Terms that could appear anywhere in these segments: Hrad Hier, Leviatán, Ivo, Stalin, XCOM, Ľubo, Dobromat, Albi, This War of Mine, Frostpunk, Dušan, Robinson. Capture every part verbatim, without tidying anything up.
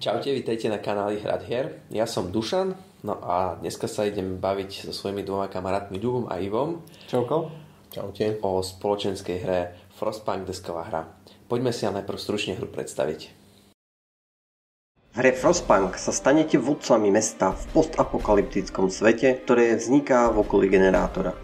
Čaute, vítajte na kanáli Hrad Hier. Ja som Dušan, no a dneska sa idem baviť so svojimi dvoma kamarátmi Ľubom a Ivom. Čauko. Čaute. O spoločenskej hre Frostpunk, desková hra. Poďme si ja najprv stručne hru predstaviť. V hre Frostpunk sa stanete vodcami mesta v postapokalyptickom svete, ktoré vzniká v okolí generátora.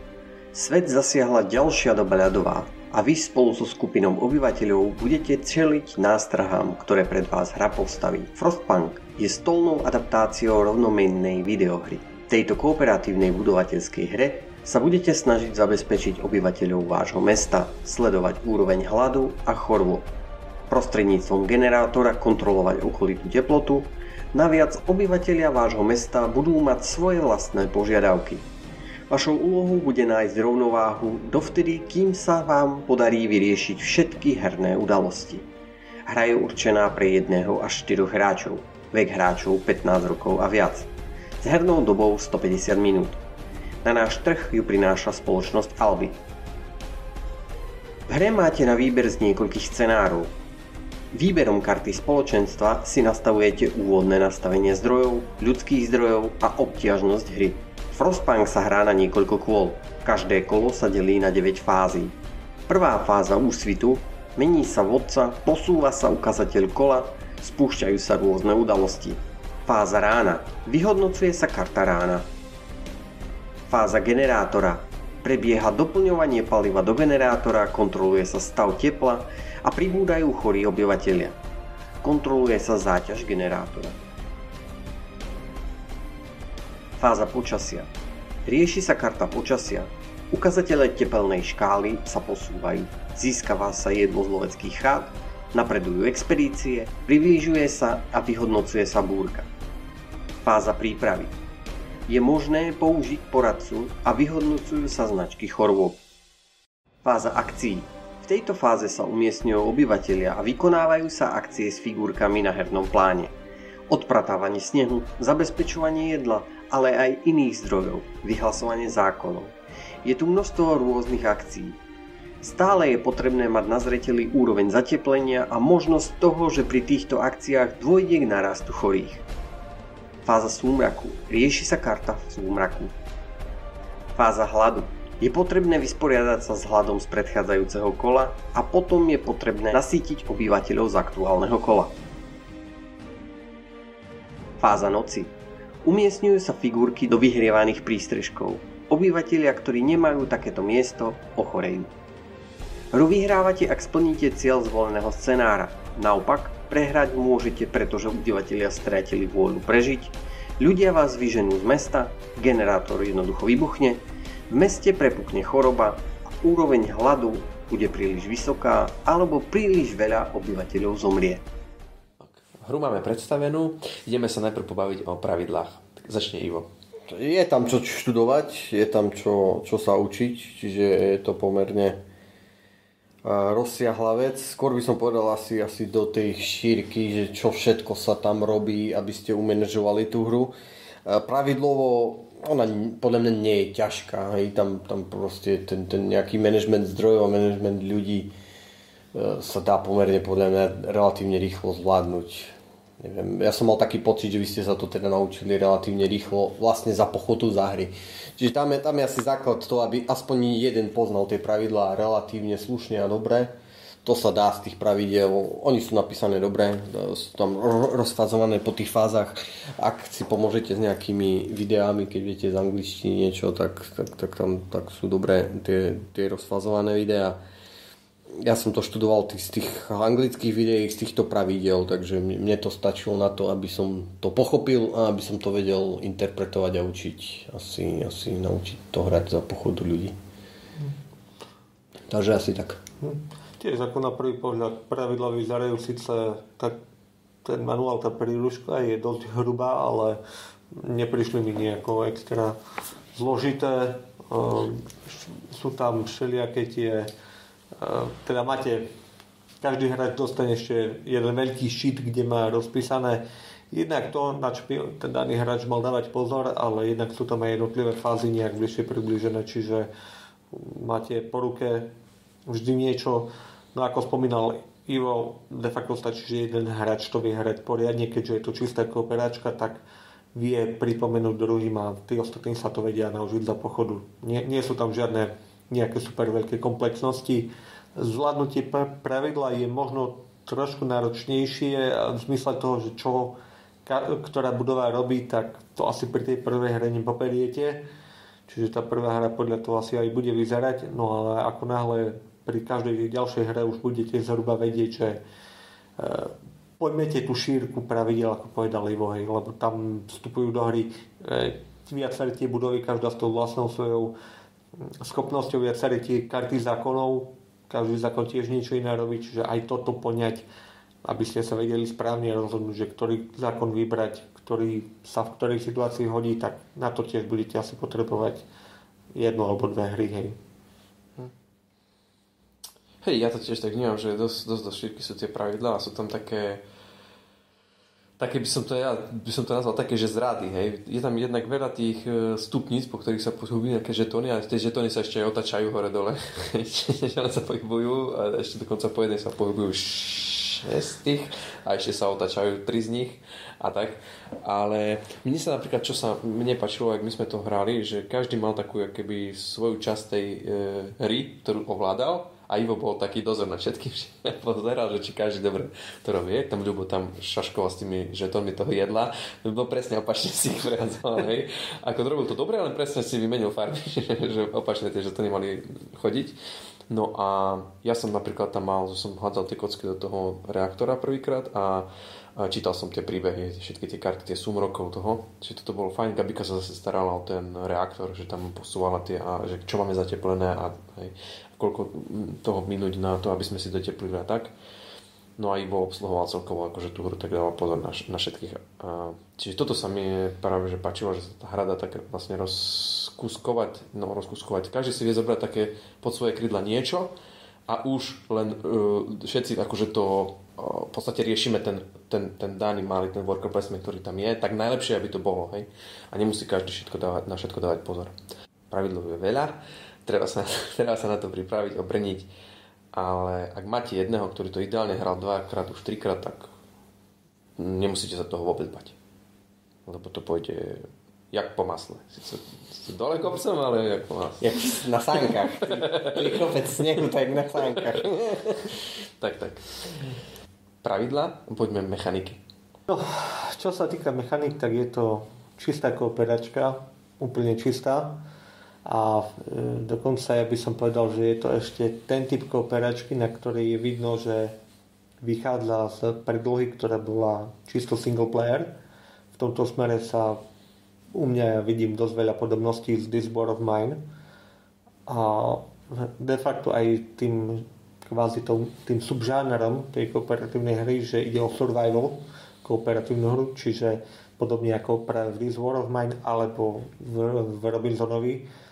Svet zasiahla ďalšia doba ľadová a vy spolu so skupinou obyvateľov budete čeliť nástrahám, ktoré pred vás hra postaví. Frostpunk je stolnou adaptáciou rovnomennej videohry. V tejto kooperatívnej budovateľskej hre sa budete snažiť zabezpečiť obyvateľov vášho mesta, sledovať úroveň hladu a chorôb, prostredníctvom generátora kontrolovať okolitú teplotu, naviac obyvateľia vášho mesta budú mať svoje vlastné požiadavky. Vašou úlohou bude nájsť rovnováhu dovtedy, kým sa vám podarí vyriešiť všetky herné udalosti. Hra je určená pre jedného až štyroch hráčov, vek hráčov pätnásť rokov a viac, s hernou dobou stopäťdesiat minút. Na náš trh ju prináša spoločnosť Albi. V hre máte na výber z niekoľkých scenárov. Výberom karty spoločenstva si nastavujete úvodné nastavenie zdrojov, ľudských zdrojov a obtiažnosť hry. Frostpunk sa hrá na niekoľko kôl, každé kolo sa delí na deväť fází. Prvá fáza úsvitu, mení sa vodca, posúva sa ukazateľ kola, spúšťajú sa rôzne udalosti. Fáza rána, vyhodnocuje sa karta rána. Fáza generátora, prebieha doplňovanie paliva do generátora, kontroluje sa stav tepla a pribúdajú chorí obyvateľia. Kontroluje sa záťaž generátora. Fáza počasia. Rieši sa karta počasia. Ukazatele tepelnej škály sa posúvajú. Získava sa jedno z loveckých chát, napredujú expedície, priblížuje sa a vyhodnocuje sa búrka. Fáza prípravy. Je možné použiť poradcu a vyhodnocujú sa značky chorôb. Fáza akcií. V tejto fáze sa umiestňujú obyvatelia a vykonávajú sa akcie s figurkami na hernom pláne. Odpratávanie snehu, zabezpečovanie jedla, ale aj iných zdrojov, vyhlasovanie zákonov. Je tu množstvo rôznych akcií. Stále je potrebné mať na zreteli úroveň zateplenia a možnosť toho, že pri týchto akciách dôjde k narastu chorých. Fáza súmraku. Rieši sa karta v súmraku. Fáza hladu. Je potrebné vysporiadať sa s hladom z predchádzajúceho kola a potom je potrebné nasýtiť obyvateľov z aktuálneho kola. Fáza noci. Umiestňujú sa figurky do vyhrievaných prístrežkov. Obyvatelia, ktorí nemajú takéto miesto, ochorejú. Hru vyhrávate, ak splníte cieľ zvoleného scenára. Naopak, prehrať môžete, pretože obyvatelia stratili vôľu prežiť, ľudia vás vyženú z mesta, generátor jednoducho vybuchne, v meste prepukne choroba a úroveň hladu bude príliš vysoká alebo príliš veľa obyvateľov zomrie. Hru máme predstavenú, ideme sa najprv pobaviť o pravidlách. Tak začne Ivo. Je tam čo študovať, je tam čo, čo sa učiť, čiže je to pomerne rozsiahla vec. Skôr by som povedal asi, asi do tej šírky, že čo všetko sa tam robí, aby ste umenežovali tú hru. Pravidlovo ona podľa mňa nie je ťažká, hej. Tam, tam proste ten, ten nejaký manažment zdrojov a manažment ľudí sa dá pomerne podľa mňa relatívne rýchlo zvládnuť. Neviem, ja som mal taký pocit, že vy ste sa to teda naučili relatívne rýchlo vlastne za pochotu za hry. Čiže tam je, tam je asi základ to, aby aspoň jeden poznal tie pravidlá relatívne slušne a dobre. To sa dá z tých pravidel, oni sú napísané dobre, sú tam rozfázované po tých fázach. Ak si pomôžete s nejakými videami, keď viete z angličtiny niečo, tak, tak, tak tam tak sú dobré tie, tie rozfázované videá. Ja som to študoval tých, z tých anglických videí, z týchto pravidel, takže mne to stačilo na to, aby som to pochopil a aby som to vedel interpretovať a učiť. Asi, asi naučiť to hrať za pochodu ľudí. Hm. Takže asi tak. Hm. Tiež ako na prvý pohľad pravidla vyzerajú síce tak ten manuál, tá príruška je dosť hrubá, ale neprišli mi nejako extra zložité. Hm. Sú tam všelijaké tie teda máte, každý hráč dostane ešte jeden veľký šít, kde má rozpísané jednak to, na čo ten daný hráč mal dávať pozor, ale jednak sú tam aj jednotlivé fázy nejak bližšie približené, čiže máte po ruke vždy niečo, no ako spomínal Ivo de facto stačí, že jeden hráč to vie hrať poriadne, keďže je to čistá kooperáčka, tak vie pripomenúť druhým a tí ostatní sa to vedia naužiť za pochodu. Nie, nie sú tam žiadne nejaké super veľké komplexnosti. Zvládnutie pravidla je možno trošku náročnejšie v zmysle toho, že čo ktorá budova robí, tak to asi pri tej prvej hre nepoperiete. Čiže tá prvá hra podľa toho asi aj bude vyzerať, no ale ako náhle pri každej ďalšej hre už budete zhruba vedieť, že e, pojmete tú šírku pravidel, ako povedal Ivo, hej, lebo tam vstupujú do hry e, viaceré tie budovy, každá s tou vlastnou svojou schopnosťou, viaceré tie karty zákonov, každý zákon tiež niečo iné robí, čiže aj toto poňať, aby ste sa vedeli správne rozhodnúť, že ktorý zákon vybrať, ktorý sa v ktorej situácii hodí, tak na to tiež budete asi potrebovať jednu alebo dve hry, hej. Hej, ja to tiež tak vnímam, že dosť, dosť, dosť šírky sú tie pravidlá a sú tam také, také by som to ja by som to nazval také, že zrady, hej. Je tam jednak veľa tých stupníc, po ktorých sa pohybí nejaké žetóny a tie žetóny sa ešte aj otačajú hore-dole. Ešte sa pohybujú a ešte dokonca po jednej sa pohybujú šesť a ešte sa otačajú tri z nich a tak. Ale mne sa napríklad, čo sa mne páčilo, ak my sme to hrali, že každý mal takú akoby svoju časť tej e, hry, ktorú ovládal. A Ivo bol taký dozor na všetkým, že pozeral, že či každý dobre to robí. Tam Ľubo tam šaškoval s tými žetónmi toho jedla. No presne opačne si ich prehadzoval, hej. Ako robil to dobre, ale presne si vymenil farby, že opačne tie žetóny mali chodiť. No a ja som napríklad tam mal, som hádzal tie kocky do toho reaktora prvýkrát a čítal som tie príbehy, všetky tie karty, tie sumrokov toho. Čiže toto bolo fajn. Gabika sa zase starala o ten reaktor, že tam posúvala tie, a že čo máme zateplené a hej, koľko toho minúť na to, aby sme si doteplili a tak. No a Ivo obsluhoval celkovo akože tú hru, tak dával pozor na, na všetkých. A, čiže toto sa mi práve že páčilo, že tá hra dá tak vlastne rozkuskovať, no rozkuskovať. Každý si vie zobrať také pod svoje krydla niečo a už len uh, všetci akože to uh, v podstate riešime ten, ten, ten daný malý, ten worker placement, ktorý tam je, tak najlepšie, aby to bolo. Hej? A nemusí každý všetko dávať, na všetko dávať pozor. Pravidlov je veľa. Treba sa, treba sa na to pripraviť, obrniť, ale ak máte jedného, ktorý to ideálne hral dvakrát, už trikrát, tak nemusíte sa toho vôbec bať, lebo to pôjde jak po masle. Sice, sice dole kopcem, ale jak po masle. Jak na sankách. Ty kopec snehu, tak na sankách. Tak, tak. Pravidla, poďme mechaniky. No, čo sa týka mechanik, tak je to čistá kooperačka, úplne čistá. A dokonca ja by som povedal, že je to ešte ten typ kooperačky, na ktorej je vidno, že vychádza z predlohy, ktorá bola čisto single player. V tomto smere sa u mňa ja vidím dosť veľa podobností z This War of Mine a de facto aj tým kvázi tým subžánerom tej kooperatívnej hry, že ide o survival kooperatívnu hru, čiže podobne ako práve v This War of Mine alebo v Robinsonovi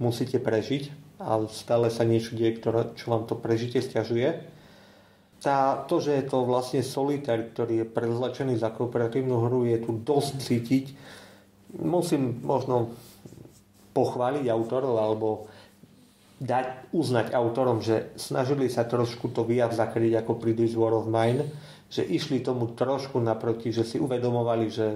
musíte prežiť a stále sa niečo deje, ktoré, čo vám to prežitie sťažuje. Tá, to, že je to vlastne solitár, ktorý je prezlačený za kooperatívnu hru, je tu dosť cítiť. Musím možno pochváliť autorov alebo dať uznať autorom, že snažili sa trošku to viac zakryť ako pri This War of Mine, že išli tomu trošku naproti, že si uvedomovali, že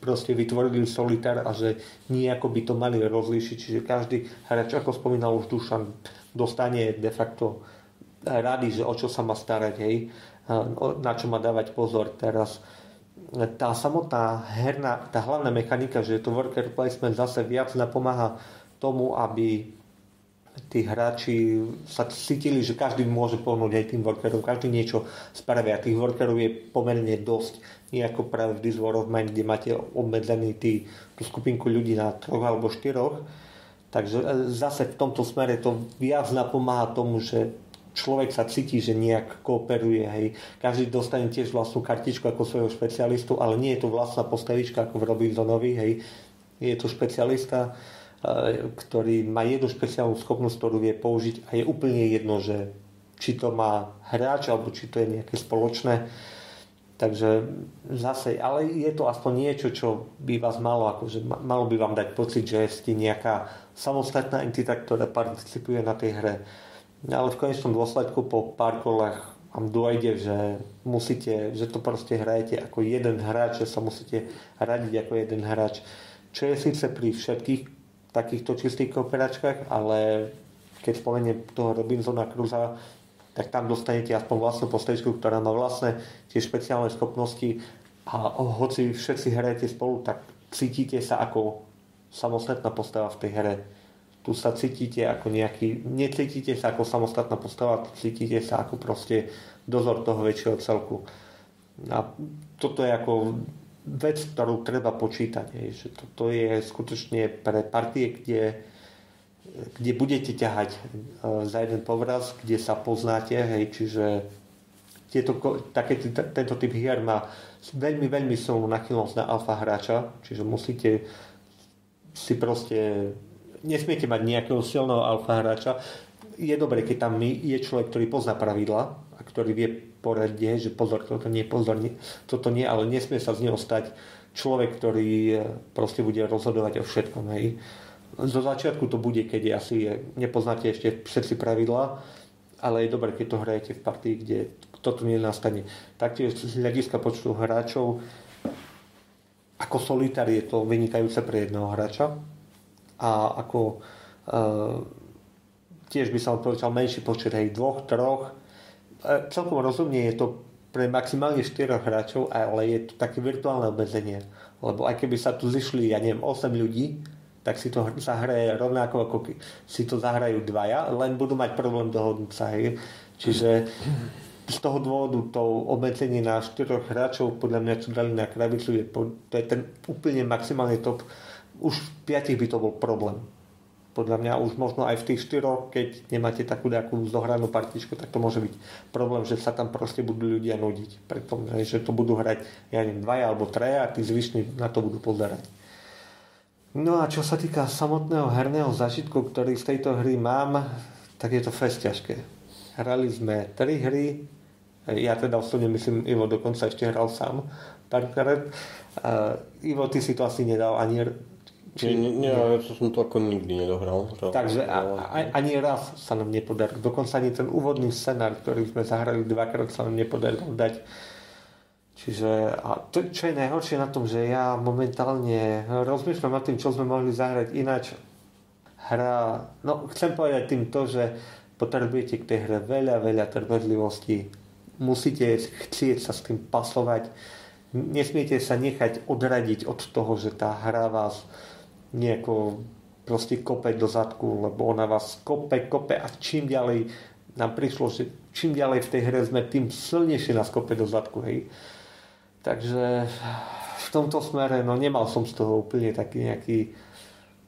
proste vytvorili solitár a že nejako by to mali rozlíšiť. Čiže každý hráč, ako spomínal už Dušan, dostane de facto rady, že o čo sa má starať, hej, na čo má dávať pozor. Teraz tá samotná herná, tá hlavná mechanika, že to worker placement zase viac napomáha tomu, aby tí hráči sa cítili, že každý môže pohnúť aj tým workerom, každý niečo spravia. Tých workerov je pomerne dosť, nie ako práve v This War of Mine, kde máte obmedzený tí, tú skupinku ľudí na troch alebo štyroch. Takže zase v tomto smere to viac napomáha tomu, že človek sa cíti, že nejak kooperuje. Hej. Každý dostane tiež vlastnú kartičku ako svojho špecialistu, ale nie je to vlastná postavička ako v Robinsonovi. Hej. Je to špecialista, ktorý má jednu špeciálnu schopnosť, ktorú vie použiť a je úplne jedno, že či to má hráč alebo či to je nejaké spoločné. Takže zase, ale je to aspoň niečo, čo by vás malo, akože malo by vám dať pocit, že ste nejaká samostatná entita, ktorá participuje na tej hre. Ale v konečnom dôsledku po pár kolách vám dôjde, že musíte, že to proste hrajete ako jeden hráč, že sa musíte radiť ako jeden hráč. Čo je síce pri všetkých takýchto čistých kooperačkách, ale keď spomeniem toho Robinsona Cruza, tak tam dostanete aspoň vlastnú postavičku, ktorá má vlastné tie špeciálne schopnosti a hoci všetci hrajete spolu, tak cítite sa ako samostatná postava v tej hre. Tu sa cítite ako nejaký, necítite sa ako samostatná postava, cítite sa ako proste dozor toho väčšieho celku. A toto je ako vec, ktorú treba počítať. Že toto je skutočne pre partie, kde kde budete ťahať za jeden povraz, kde sa poznáte, hej, čiže tieto, také, tento typ hier má veľmi, veľmi silnú nachylnosť na alfa hráča, čiže musíte si proste, nesmiete mať nejakého silného alfa hráča. Je dobre, keď tam je človek, ktorý pozná pravidla a ktorý vie poradiť, že pozor, toto nie, pozor, nie, toto nie, ale nesmie sa z neho stať človek, ktorý proste bude rozhodovať o všetkom, hej. Zo začiatku to bude, keď asi nepoznáte ešte všetci pravidlá, ale je dobré, keď to hrajete v partii, kde toto nenastane. Taktiež z hľadiska počtu hráčov, ako solitár je to vynikajúce pre jedného hráča a ako e, tiež by som povedal menší počet, hej, dvoch, troch. E, celkom rozumne je to pre maximálne štyroch hráčov, ale je to také virtuálne obmedzenie, lebo aj keby sa tu zišli, ja neviem, osem ľudí, tak si to zahraje rovnako, ako si to zahrajú dvaja, len budú mať problém dohodnúť sa. Hej. Čiže z toho dôvodu to obmedzenie na štyroch hráčov, podľa mňa, čo dali na krabicu, je, to je ten úplne maximálny top. Už v piatich by to bol problém. Podľa mňa už možno aj v tých štyroch, keď nemáte takú nejakú zohranú partičku, tak to môže byť problém, že sa tam proste budú ľudia nudiť. Preto, že to budú hrať, ja neviem, dvaja alebo treja a tí zvyšní na to budú pozerať. No a čo sa týka samotného herného zážitku, ktorý z tejto hry mám, tak je to fest ťažké. Hrali sme tri hry, ja teda osobne myslím, Ivo dokonca ešte hral sám párkrát. Uh, Ivo, ty si to asi nedal ani... Či... Nie, ja som to ako nikdy nedohral. To... Takže a, a, ani raz sa nám nepodaril. Dokonca ani ten úvodný scenár, ktorý sme zahrali dvakrát, sa nám nepodaril dať. Čiže, a to, čo je najhoršie na tom, že ja momentálne rozmýšľam nad tým, čo sme mohli zahrať ináč. Hra, no chcem povedať tým to, že potrebujete k tej hre veľa, veľa trpezlivosti. Musíte chcieť sa s tým pasovať. Nesmiete sa nechať odradiť od toho, že tá hra vás nejako proste kope do zadku, lebo ona vás kope, kope a čím ďalej nám prišlo, že čím ďalej v tej hre sme, tým silnejšie nás kope do zadku, hej. Takže v tomto smere no nemal som z toho úplne taký nejaký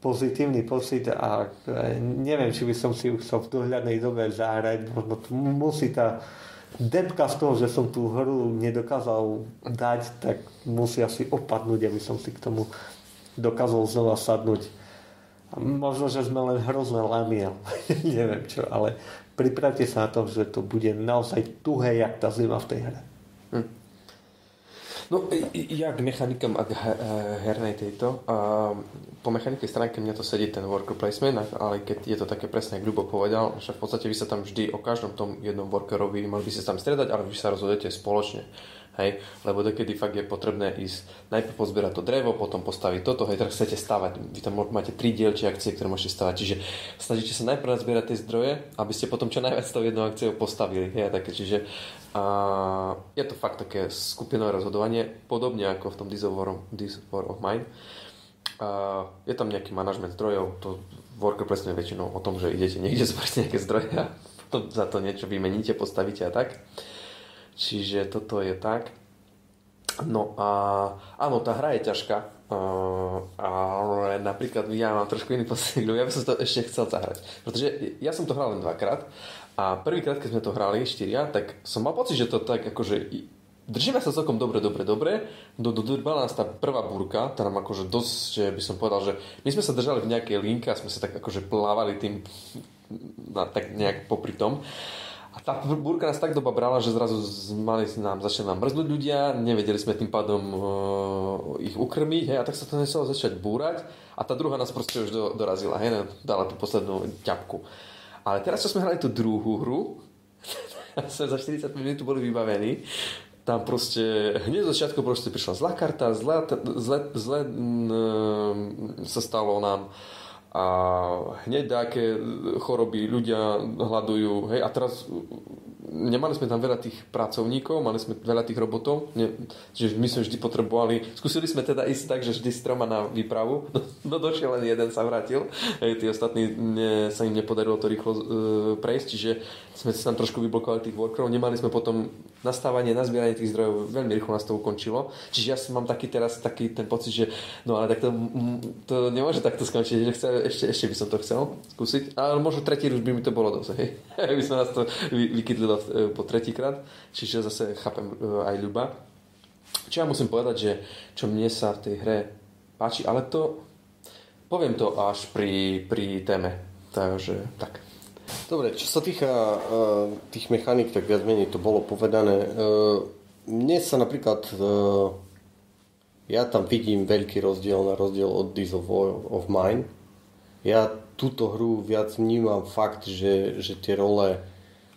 pozitívny pocit a neviem, či by som si už chcel v dohľadnej dobe zahrať. Možno tu musí tá depka z toho, že som tú hru nedokázal dať, tak musí asi opadnúť, aby som si k tomu dokázal znova sadnúť. Možno, že sme len hrozné lamy, neviem čo, ale pripravte sa na to, že to bude naozaj tuhé, jak tá zima v tej hre. Hm. No, ja k mechanikám a k hernej tejto. Po mechanickej stránke mňa to sedí ten worker placement, ale keď je to také presne, jak Ľubo povedal, že v podstate vy sa tam vždy o každom tom jednom workerovi mali by ste tam stredať, ale vy sa rozhodujete spoločne. Hej? Lebo dokedy fakt je potrebné ísť najprv pozbierať to drevo, potom postaviť toto, hej, teraz chcete stavať. Vy tam máte tri dielčie akcie, ktoré môžete stavať. Čiže snažíte sa najprv zbierať tie zdroje, aby ste potom čo najviac toho jednou akciou postavili. Hej? Také, čiže a je to fakt také skupinové rozhodovanie, podobne ako v tom This War, This War of Mine. A je tam nejaký manažment zdrojov, to worker presne väčšinou o tom, že idete niekde zboriť nejaké zdroje a potom za to niečo vymeníte, postavíte a tak. Čiže toto je tak. No a áno, tá hra je ťažká. Uh, ale napríklad ja mám trošku iný pocit, ja by som to ešte chcel zahrať, pretože ja som to hral len dvakrát a prvýkrát, keď sme to hrali štyria, tak som mal pocit, že to tak akože držíme sa celkom dobre, dobre, dobre do, do, drbala nás tá prvá burka, tá nám akože dosť, že by som povedal, že my sme sa držali v nejakej linke a sme sa tak akože plávali tým na, tak nejak popri tom. A tá burka nás tak doba brala, že zrazu mali nám, začali nám mrznúť ľudia, nevedeli sme tým pádom uh, ich ukrmiť, hej, a tak sa to nechalo začať búrať a tá druhá nás proste už do, dorazila, hej, dala tú poslednú ťapku. Ale teraz, čo sme hrali tú druhú hru, sme za štyridsaťpäť minút boli vybavení. Tam proste hneď zo začiatku proste prišla zlá karta, zlé, zlé, zlé mm, sa stalo nám a hneď také choroby, ľudia hľadujú, hej, a teraz nemali sme tam veľa tých pracovníkov, mali sme veľa tých robotov, ne, čiže my sme vždy potrebovali, skúsili sme teda ísť tak, že vždy stroma na výpravu, no, no došiel len jeden, sa vrátil, hej, tí ostatní ne, sa im nepodarilo to rýchlo e, prejsť, čiže sme sa tam trošku vyblokovali tých workerov, nemali sme potom nastávanie, nazbieranie tých zdrojov, veľmi rýchlo nás to ukončilo, čiže ja mám taký teraz taký ten pocit, že no ale tak to, to nemôže takto skončiť, že chcem Ešte, ešte by som to chcel skúsiť, ale možno tretí už by mi to bolo dosť, hej, by som nás to vykytlilo po tretíkrát, čiže zase chápem aj Ľuba. Čo ja musím povedať, že čo mne sa v tej hre páči, ale to poviem to až pri, pri téme, takže tak. Dobre, čo sa týka tých mechaník, tak viac menej to bolo povedané. Mne sa napríklad, ja tam vidím veľký rozdiel na rozdiel od This War of Mine. Ja túto hru viac vnímam fakt, že, že tie role,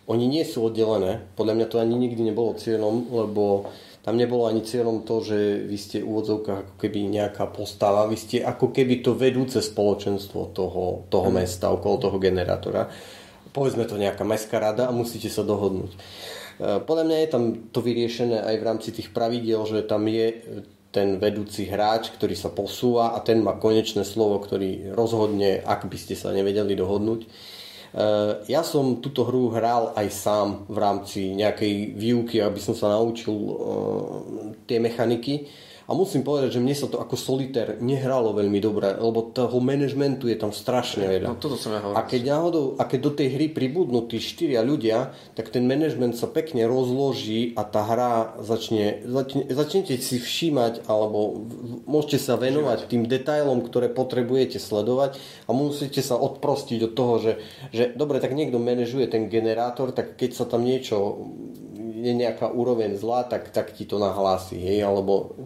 oni nie sú oddelené. Podľa mňa to ani nikdy nebolo cieľom, lebo tam nebolo ani cieľom to, že vy ste v úvodzovkách ako keby nejaká postava, vy ste ako keby to vedúce spoločenstvo toho, toho mesta, okolo toho generátora. Povedzme to nejaká mestská rada a musíte sa dohodnúť. Podľa mňa je tam to vyriešené aj v rámci tých pravidiel, že tam je ten vedúci hráč, ktorý sa posúva a ten má konečné slovo, ktorý rozhodne, ak by ste sa nevedeli dohodnúť. Ja som túto hru hral aj sám v rámci nejakej výuky, aby som sa naučil tie mechaniky. A musím povedať, že mne sa to ako solitér nehralo veľmi dobre, lebo toho manažmentu je tam strašne veľa. No, toto som ja hovoril. A keď náhodou, a keď do tej hry pribudnú tí štyria ľudia, tak ten manažment sa pekne rozloží a tá hra začne, začne začnete si všímať, alebo môžete sa venovať tým detailom, ktoré potrebujete sledovať a musíte sa odprostiť od toho, že, že dobre, tak niekto manažuje ten generátor, tak keď sa tam niečo je nejaká úroveň zlá, tak, tak ti to nahlási, hej, alebo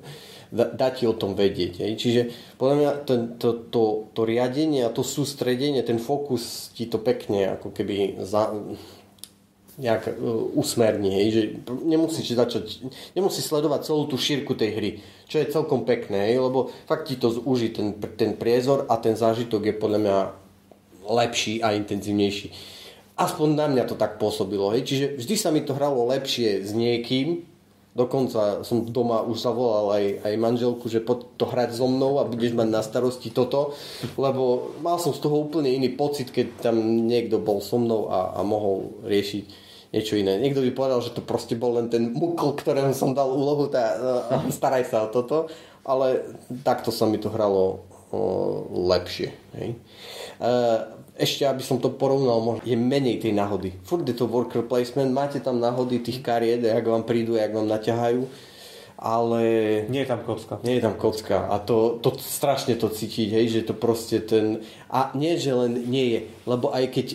Da, dá ti o tom vedieť. Hej. Čiže podľa mňa ten, to, to, to riadenie a to sústredenie, ten fokus ti to pekne ako keby za, nejak uh, usmerní. Hej. Že nemusíš začať, nemusíš sledovať celú tú šírku tej hry, čo je celkom pekné, hej, lebo fakt ti to zúži ten, ten priezor a ten zážitok je podľa mňa lepší a intenzívnejší. Aspoň na mňa to tak pôsobilo. Hej. Čiže vždy sa mi to hralo lepšie s niekým. Dokonca som doma už zavolal aj, aj manželku, že poď to hrať so mnou a budeš mať na starosti toto, lebo mal som z toho úplne iný pocit, keď tam niekto bol so mnou a, a mohol riešiť niečo iné. Niekto by povedal, že to proste bol len ten mukl, ktorému som dal úlohu, tá, staraj sa o toto, ale takto sa mi to hralo o, lepšie. Hej. E- Ešte, aby som to porovnal, možno je menej tej náhody. Furt je to worker placement, máte tam náhody tých kariet, jak vám prídu, jak vám naťahajú, ale nie je tam kocka. Nie je tam kocka a to, to strašne to cítiť, hej, že to proste ten... A nie, že len nie je, lebo aj keď,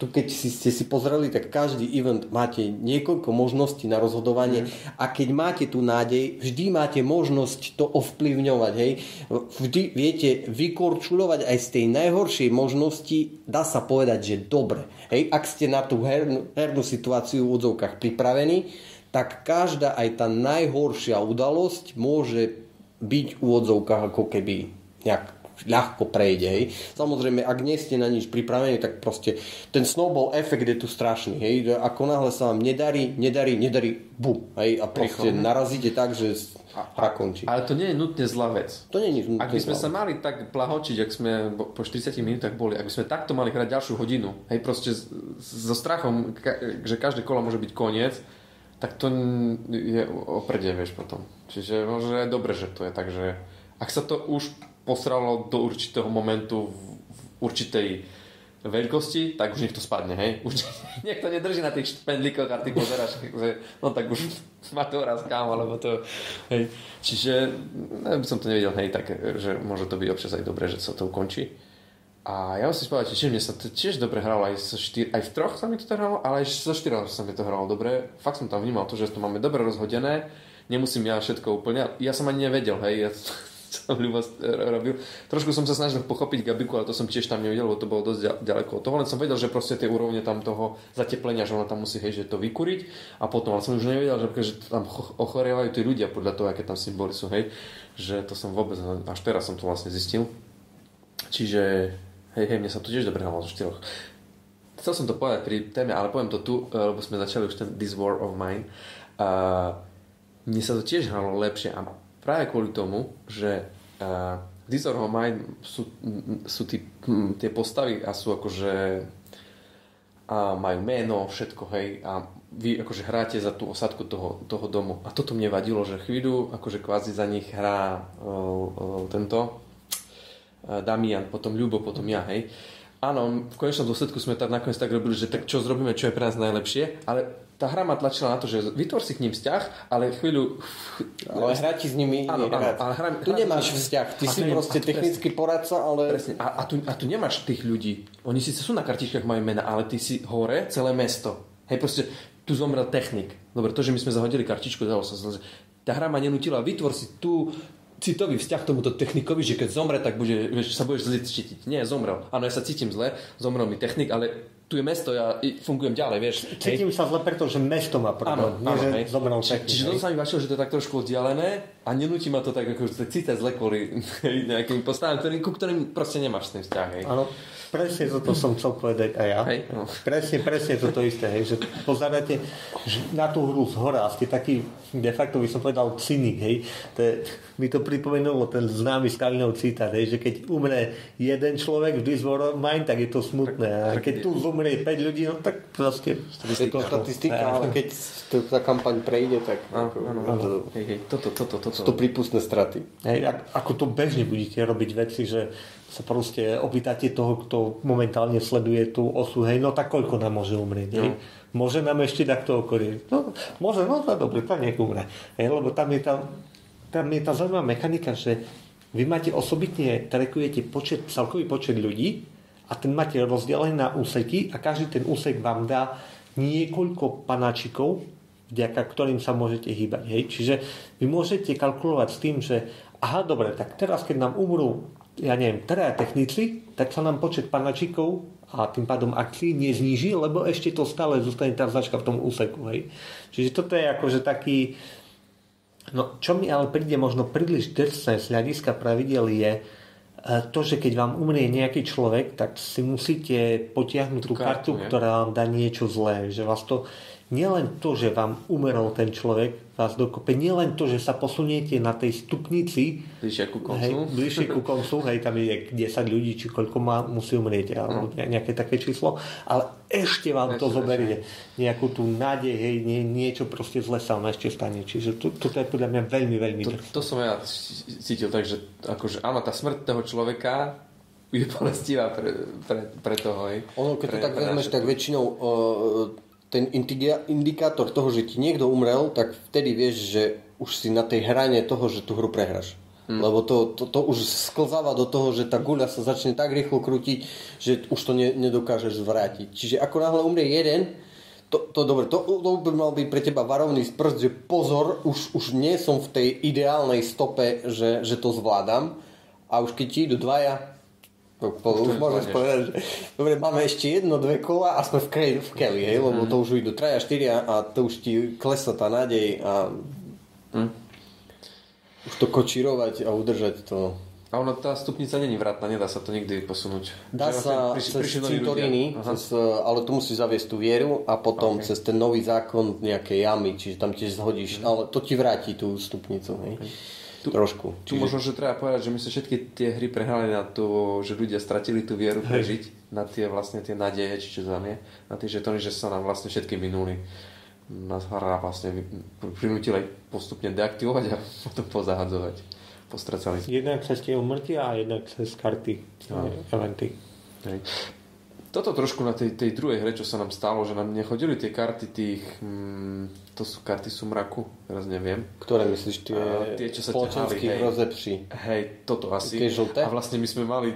tu keď si, ste si pozreli, tak každý event máte niekoľko možností na rozhodovanie mm. a keď máte tú nádej, vždy máte možnosť to ovplyvňovať. Hej. Vždy viete vykorčulovať aj z tej najhoršej možnosti, dá sa povedať, že dobre. Hej. Ak ste na tú hernú, hernú situáciu v odzovkách pripravení, tak každá aj tá najhoršia udalosť môže byť v odzovkách ako keby nejak ľahko prejde. Hej. Samozrejme, ak nie ste na nič pripravení, tak proste ten snowball efekt je tu strašný. Hej. Ako náhle sa vám nedarí, nedarí, nedarí, bum. Hej. A proste Prichom. narazíte tak, že hra končí. Ale to nie je nutne zlá vec. To nie je nutne ak by sme zlá. sa mali tak plahočiť, ak sme po štyridsiatich minútach boli, ak by sme takto mali hrať ďalšiu hodinu, hej, proste so strachom, že každé kolo môže byť koniec, tak to je oprdie, vieš, potom. Čiže možno je dobre, že to je. Takže ak sa to už posralo do určitého momentu v určitej veľkosti, tak už nech to spadne, hej? Už nech to nedrží na tých špendlíkoch a ty pozeráš, že no tak už má to raz kam, alebo to, hej. Čiže by som to nevedel, hej, tak, že môže to byť občas aj dobre, že sa to ukončí. A ja musím povedať, že mne sa to tiež dobre hralo, aj, so štyr, aj v troch sa mi to hralo, ale aj so štyroch sa mi to hralo dobre. Fakt som tam vnímal to, že to máme dobre rozhodené, nemusím ja všetko úplne, ja som ani nevedel, hej, ja čo tam Ľubo robil. Trošku som sa snažil pochopiť Gabiku, ale to som tiež tam nevedel, lebo to bolo dosť ďaleko od toho. Len som vedel, že proste tie úrovne tam toho zateplenia, že ona tam musí hej, že to vykúriť a potom, ale som už nevedel, že tam ochorievajú tí ľudia podľa toho, aké tam symboly sú, hej, že to som vôbec, až teraz som to vlastne zistil. Čiže, hej, hej, mne sa to tiež dobre hralo zo štyroch. Chcel som to povedať pri téme, ale poviem to tu, lebo sme začali už ten This War of Mine. Uh, mne sa to tiež hralo lepšie a práve kvôli tomu, že uh, This War of Mine sú, sú tí, tie postavy a sú akože a majú meno, všetko, hej, a vy akože hráte za tú osadku toho, toho domu. A toto mne vadilo, že chvíľu akože kvázi za nich hrá uh, uh, tento uh, Damian, potom Ľubo, potom ja, hej. Áno, v konečnom dôsledku sme tak nakoniec tak robili, že tak čo zrobíme, čo je pre nás najlepšie, ale tá hra ma tlačila na to, že vytvor si k ním vzťah, ale chvíľu... Ale hráti s nimi iný hráč. Tu nemáš vzťah, ty si proste technický poradca, ale... Presne, a, a, tu, a tu nemáš tých ľudí. Oni síce sú na kartičkách, majú mena, ale ty si hore, celé mesto. Hej, proste tu zomrel technik. Dobre, to, že my sme zahodili kartičku, dalo sa zlať. Tá hra ma nenutila, vytvor si tu... citový vzťah tomuto technikovi, že keď zomre, tak bude, vieš, sa budeš zle cítiť. Nie, zomrel. Áno, ja sa cítim zle, zomrel mi technik, ale tu je mesto, ja fungujem ďalej, vieš. Cítim hej. sa zle, pretože mesto má problém. Áno, áno, hej. Zomrel technik. Čiže to sa mi vašilo, že to je tak trošku oddialené a nenúti ma to tak, ako že cítia zle kvôli nejakým postavám, ktorým, ku ktorým proste nemáš s tým vzťah. Hej. Áno, presne toto som chcel povedať aj ja. Hej, no. Presne, presne toto isté, hej, že pozerajte na tú hru zhora, ste taký de facto by som povedal cynik, hej. To je, mi to pripomenulo ten známy Stalinov citát, hej, že keď umre jeden človek v This War of Mine, tak je to smutné. A keď tu zomrie päť ľudí, no tak proste je to statistika, ale keď tá kampaň prejde, tak áno, áno, áno. Toto, toto, toto. Sú to prípustné straty. Hej, ako to bežne budete robiť veci, že sa proste opýtate toho, kto momentálne sleduje tú osu, hej, no tak koľko nám môže umrieť, hej? No. Môže nám ešte takto okorieť? No, môže, no to dobre, tak nech umre. Hej, lebo tam je tá, tam je tá zaujímavá mechanika, že vy máte osobitne, trackujete počet, celkový počet ľudí a ten máte rozdelený na úseky a každý ten úsek vám dá niekoľko panáčikov, vďaka ktorým sa môžete hýbať, hej? Čiže vy môžete kalkulovať s tým, že aha, dobre, tak teraz, keď nám umrú ja neviem, teda technici, tak sa nám počet panačíkov a tým pádom akcií nezníži, lebo ešte to stále zostane tá značka v tom úseku. Hej. Čiže toto je akože taký... No, čo mi ale príde možno príliš drsné z hľadiska pravidel je to, že keď vám umrie nejaký človek, tak si musíte potiahnuť tú kartu, kartu ktorá vám dá niečo zlé. Že vás to... Nielen to, že vám umerol ten človek, vás dokope, nielen to, že sa posuniete na tej stupnici bližšie ku koncu, hej, bližšie ku koncu, hej, tam je desať ľudí, či koľko má, musí umrieť, alebo nejaké také číslo, ale ešte vám ešte, to zoberie nejakú tú nádej, hej, nie, niečo proste zle sa vám ešte stane. Čiže to, toto je podľa mňa veľmi, veľmi to, drsné. To som ja cítil, takže akože, áno, tá smrť toho človeka je bolestivá pre, pre, pre toho. Hej. Ono, keď pre, to tak vezmeš, tak väčšinou... Uh, ten indikátor toho, že ti niekto umrel, tak vtedy vieš, že už si na tej hrane toho, že tú hru prehráš. Hmm. Lebo to, to, to už sklzáva do toho, že tá guľa sa začne tak rýchlo krútiť, že už to ne, nedokážeš zvrátiť. Čiže ako náhle umrie jeden, to, to dobre, to, to by mal byť pre teba varovný sprst, že pozor, už, už nie som v tej ideálnej stope, že, že to zvládam. A už keď ti idú dvaja, no, po, už môžeš povedať, že dobre, máme ešte jedno, dve kola a sme v, kre, v keli, hej, lebo to už idú traja, štyria a to už ti klesá tá nádej a hmm. už to kočírovať a udržať to. A ono, tá stupnica není vrátna, nedá sa to nikdy posunúť. Dá že sa priš, cez cintoríny, ale tu musíš zaviesť tú vieru a potom okay. cez ten nový zákon nejaké jamy, čiže tam tiež zhodíš, hmm. ale to ti vráti tú stupnicu, hej. Okay. Tu, trošku. Tu čiže... možno, že treba povedať, že my sa všetky tie hry prehrali na to, že ľudia stratili tú vieru prežiť na tie vlastne tie nádeje, či čo tam je, na tie žetóny, že sa nám vlastne všetky minuli. Nás hra vlastne prinútila postupne deaktivovať a potom pozahadzovať. Postracali. Jednak cez tie umrtia a jednak cez karty. No. Eventy. Hej. Toto trošku na tej, tej druhej hre, čo sa nám stalo, že nám nechodili tie karty tých... Mm, to sú karty sumraku, teraz neviem. Ktoré myslíš? Tie, a, tie čo sa ťahali. Hej, hej, toto asi. A vlastne my sme mali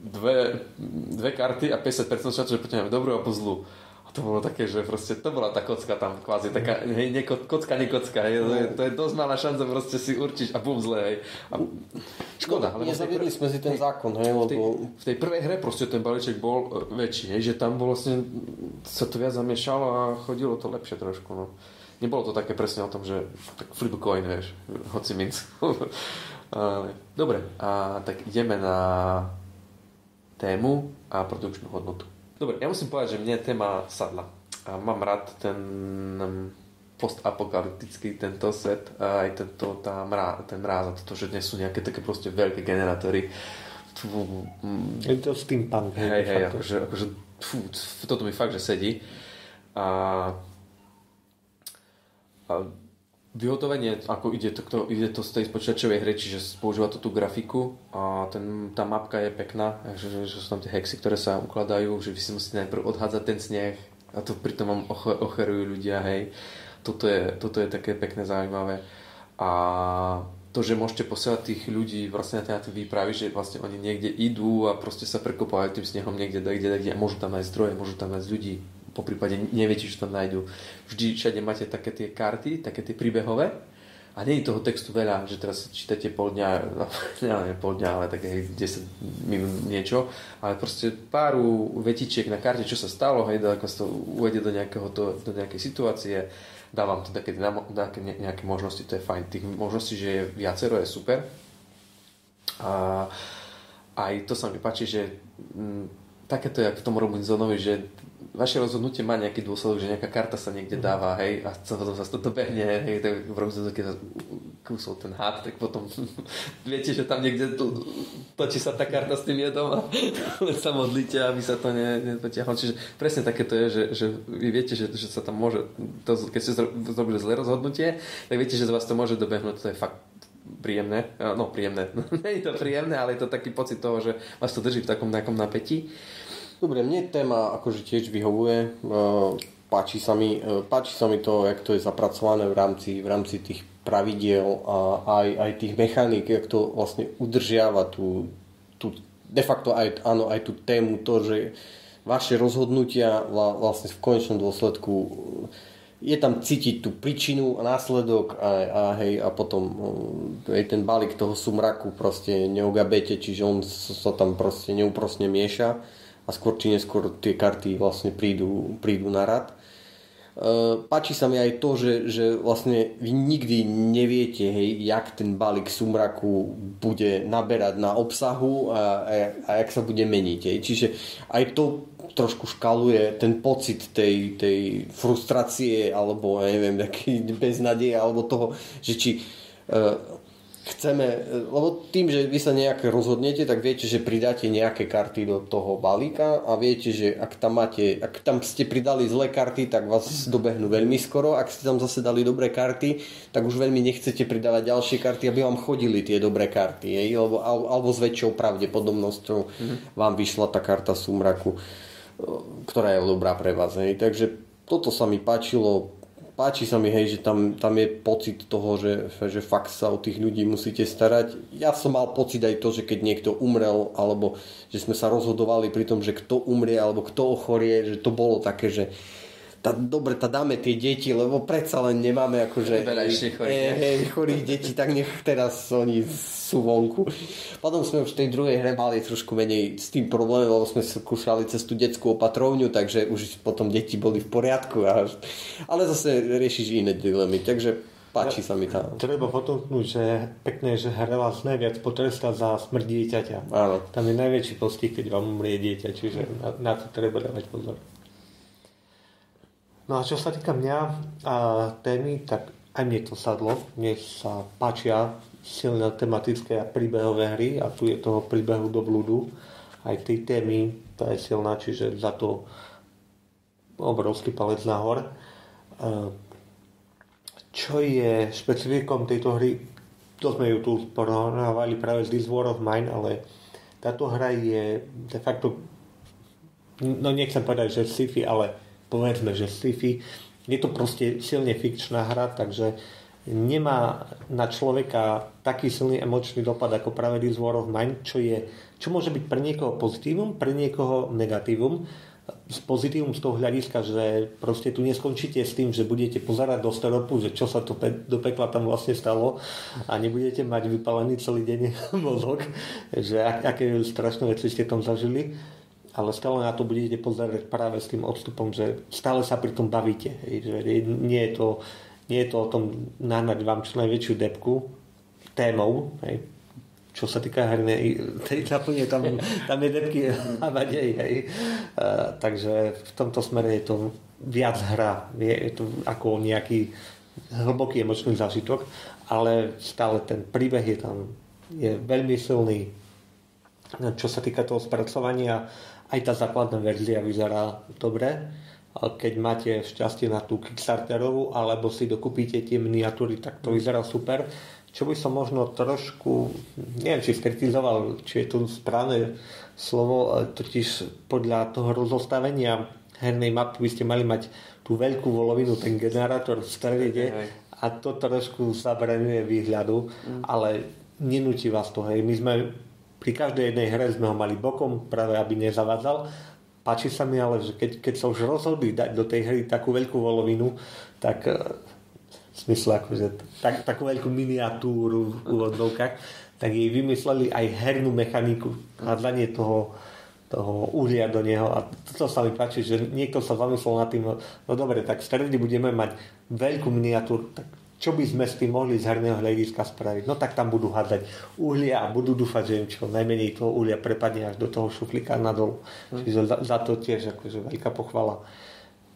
dve, dve karty a päťdesiat percent šancu, že potiahneme dobrú a po zlú. A to bolo také, že proste to bola tá kocka tam kvázi taká, hej, nie, kocka, nie kocka, hej, to, je, to je dosť malá šanca proste si určiť a bum zle, hej. A škoda. No, nezaviedli sme si ten zákon, hej, lebo... V tej, v tej prvej hre proste ten balíček bol väčší, hej, že tam bol vlastne, sa to viac zamiešalo a chodilo to lepšie trošku, no. Nebolo to také presne o tom, že tak flip coin, vieš, hoci minc. Dobre, a tak ideme na tému a produkčnú hodnotu. Dobre, ja musím povedať, že mne téma sadla. A mám rád ten postapokalyptický tento svet a aj tento, tá mrá, ten mráz a toto, že dnes sú nejaké také proste veľké generátory. Fú, je to steampunk. Hej, hej, akože, akože fú, toto mi fakt, že sedí. A, a vyhotovenie, ako ide to, kto, ide to z tej počítačovej hry, čiže používa to tú grafiku a ten, tá mapka je pekná, že, že sú tam tie hexy, ktoré sa ukladajú, že vy si musíte najprv odhádzať ten sneh a to pritom vám ocherujú ľudia, hej. Toto je, toto je také pekné, zaujímavé. A to, že môžete posielať tých ľudí vlastne na tie výpravy, že vlastne oni niekde idú a proste sa prekopávajú tým snehom niekde, kde, kde a môžu tam nájsť zdroje, môžu tam nájsť ľudí, po prípade neviete, čo tam nájdú. Vždy všade máte také tie karty, také tie príbehové a nie je toho textu veľa, že teraz čítate pol dňa, no, nie pol dňa, ale také desať minút niečo, ale proste pár vetičiek na karte, čo sa stalo, hej, ako sa to uvede do, to, do nejakej situácie. Dávam to také, také nejaké možnosti, to je fajn. Tých možností, že je viacero, je super. A aj to sa mi páči, že m, takéto je ako v tom Robinsonovi, že vaše rozhodnutie má nejaký dôsledok, že nejaká karta sa niekde dáva, hej, a potom sa to dobehne, hej, tak v Robinson, keď kúsol ten had, tak potom viete, že tam niekde to, točí sa tá karta s tým jedom a sa modlíte, aby sa to ne, nepotiahlo. Čiže presne také to je, že, že vy viete, že, že sa tam môže, to, keď ste zrobili zlé rozhodnutie, tak viete, že z vás to môže dobehnúť, to je fakt príjemné, no príjemné, nie je to príjemné, ale je to taký pocit toho, že vás to drží v takom nejakom napätí. Dobre, mne téma akože tiež vyhovuje, páči sa mi, páči sa mi to, jak to je zapracované v rámci, v rámci tých pravidiel a aj, aj tých mechaník, jak to vlastne udržiava tú, tú de facto aj, áno, aj tú tému, to, že vaše rozhodnutia vlastne v konečnom dôsledku je tam cítiť tú príčinu a následok a, a, hej, a potom hej, ten balík toho sumraku proste neugabete, čiže on sa tam proste neúprostne mieša a skôr či neskôr tie karty vlastne prídu, prídu na rad. E, páči sa mi aj to, že, že vlastne vy nikdy neviete, hej, jak ten balík sumraku bude naberať na obsahu a, a, a jak sa bude meniť. Hej. Čiže aj to trošku škaluje ten pocit tej, tej frustrácie alebo ja neviem, taký beznadeje alebo toho, že či... E, chceme, lebo tým, že vy sa nejak rozhodnete, tak viete, že pridáte nejaké karty do toho balíka a viete, že ak tam máte, ak tam ste pridali zlé karty, tak vás dobehnú veľmi skoro, ak ste tam zase dali dobré karty, tak už veľmi nechcete pridávať ďalšie karty, aby vám chodili tie dobré karty, hej? Lebo, alebo s väčšou pravdepodobnosťou mhm. vám vyšla tá karta sumraku, ktorá je dobrá pre vás, hej? Takže toto sa mi páčilo. Páči sa mi, hej, že tam, tam je pocit toho, že, že fakt sa o tých ľudí musíte starať. Ja som mal pocit aj to, že keď niekto umrel, alebo že sme sa rozhodovali pri tom, že kto umrie, alebo kto ochorie, že to bolo také, že tá, dobre, tá dáme tie deti, lebo predsa len nemáme akože chorých detí, tak nech teraz oni sú vonku. Potom sme už v tej druhej hre mali trošku menej s tým problémom, lebo sme skúšali cez tú detskú opatrovňu, takže už potom deti boli v poriadku. A... Ale zase riešiš iné dilemy, takže páči sa mi tam. Treba potomknúť, že pekné, že hra vás najviac potrestá za smrť dieťaťa. Áno. Tam je najväčší postih, keď vám umrie dieťa, čiže na, na to treba dávať pozor. No a čo sa týka mňa a témy, tak aj mne to sadlo. Mne sa páčia silné tematické a príbehové hry a tu je toho príbehu do blúdu. Aj tej témy, tá je silná, čiže za to obrovský palec nahor. Čo je špecifikom tejto hry, to sme ju tu porovnávali práve z This War of Mine, ale táto hra je de facto, no nechcem povedať, že sci-fi, ale povedzme, že sci-fi. Je to proste silne fikčná hra, takže nemá na človeka taký silný emočný dopad ako práve This War of Mine, čo je, čo môže byť pre niekoho pozitívum, pre niekoho negatívum. pozitívum z toho hľadiska, že proste tu neskončíte s tým, že budete pozerať do steropu, že čo sa to pe- do pekla tam vlastne stalo a nebudete mať vypálený celý deň mozog, že ak- aké strašné veci ste tam zažili, ale stále na to budete pozerať práve s tým odstupom, že stále sa pri tom bavíte. Že nie, je to, nie je to o tom nahnať vám čo najväčšiu debku témou, hej. Čo sa týka hernej, tej naplne tam, tam je debky a vadej. Hej. Uh, takže v tomto smere je to viac hra. Je, je to ako nejaký hlboký emočný zážitok, ale stále ten príbeh je tam je veľmi silný. Čo sa týka toho spracovania, aj tá základná verzia vyzerá dobre. Keď máte šťastie na tú Kickstarterovú alebo si dokúpite tie miniatúry, tak to vyzerá super. Čo by som možno trošku, neviem, či skritizoval, či je to správne slovo, totiž podľa toho rozostavenia hernej mapy by ste mali mať tú veľkú volovinu, ten generátor v strede a to trošku zabraňuje výhľadu, ale nenúti vás to. Hej. My sme pri každej jednej hre sme ho mali bokom, práve aby nezavadzal. Páči sa mi ale, že keď, keď sa už rozhodli dať do tej hry takú veľkú volovinu, tak v smysle akože tak, takú veľkú miniatúru v úvodzovkách, tak jej vymysleli aj hernú mechaniku, hádzanie toho, toho uhlia do neho. A toto sa mi páči, že niekto sa zamyslel nad tým, no dobre, tak v strede budeme mať veľkú miniatúru, tak čo by sme s tým mohli z herného hľadiska spraviť? No tak tam budú hádzať uhlia a budú dúfať, že im čo najmenej toho uhlia prepadne až do toho šuflíka nadol. Mm. Čiže za, za to tiež akože veľká pochvala.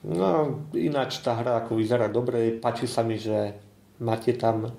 No ináč tá hra ako vyzerá dobre. Páči sa mi, že máte tam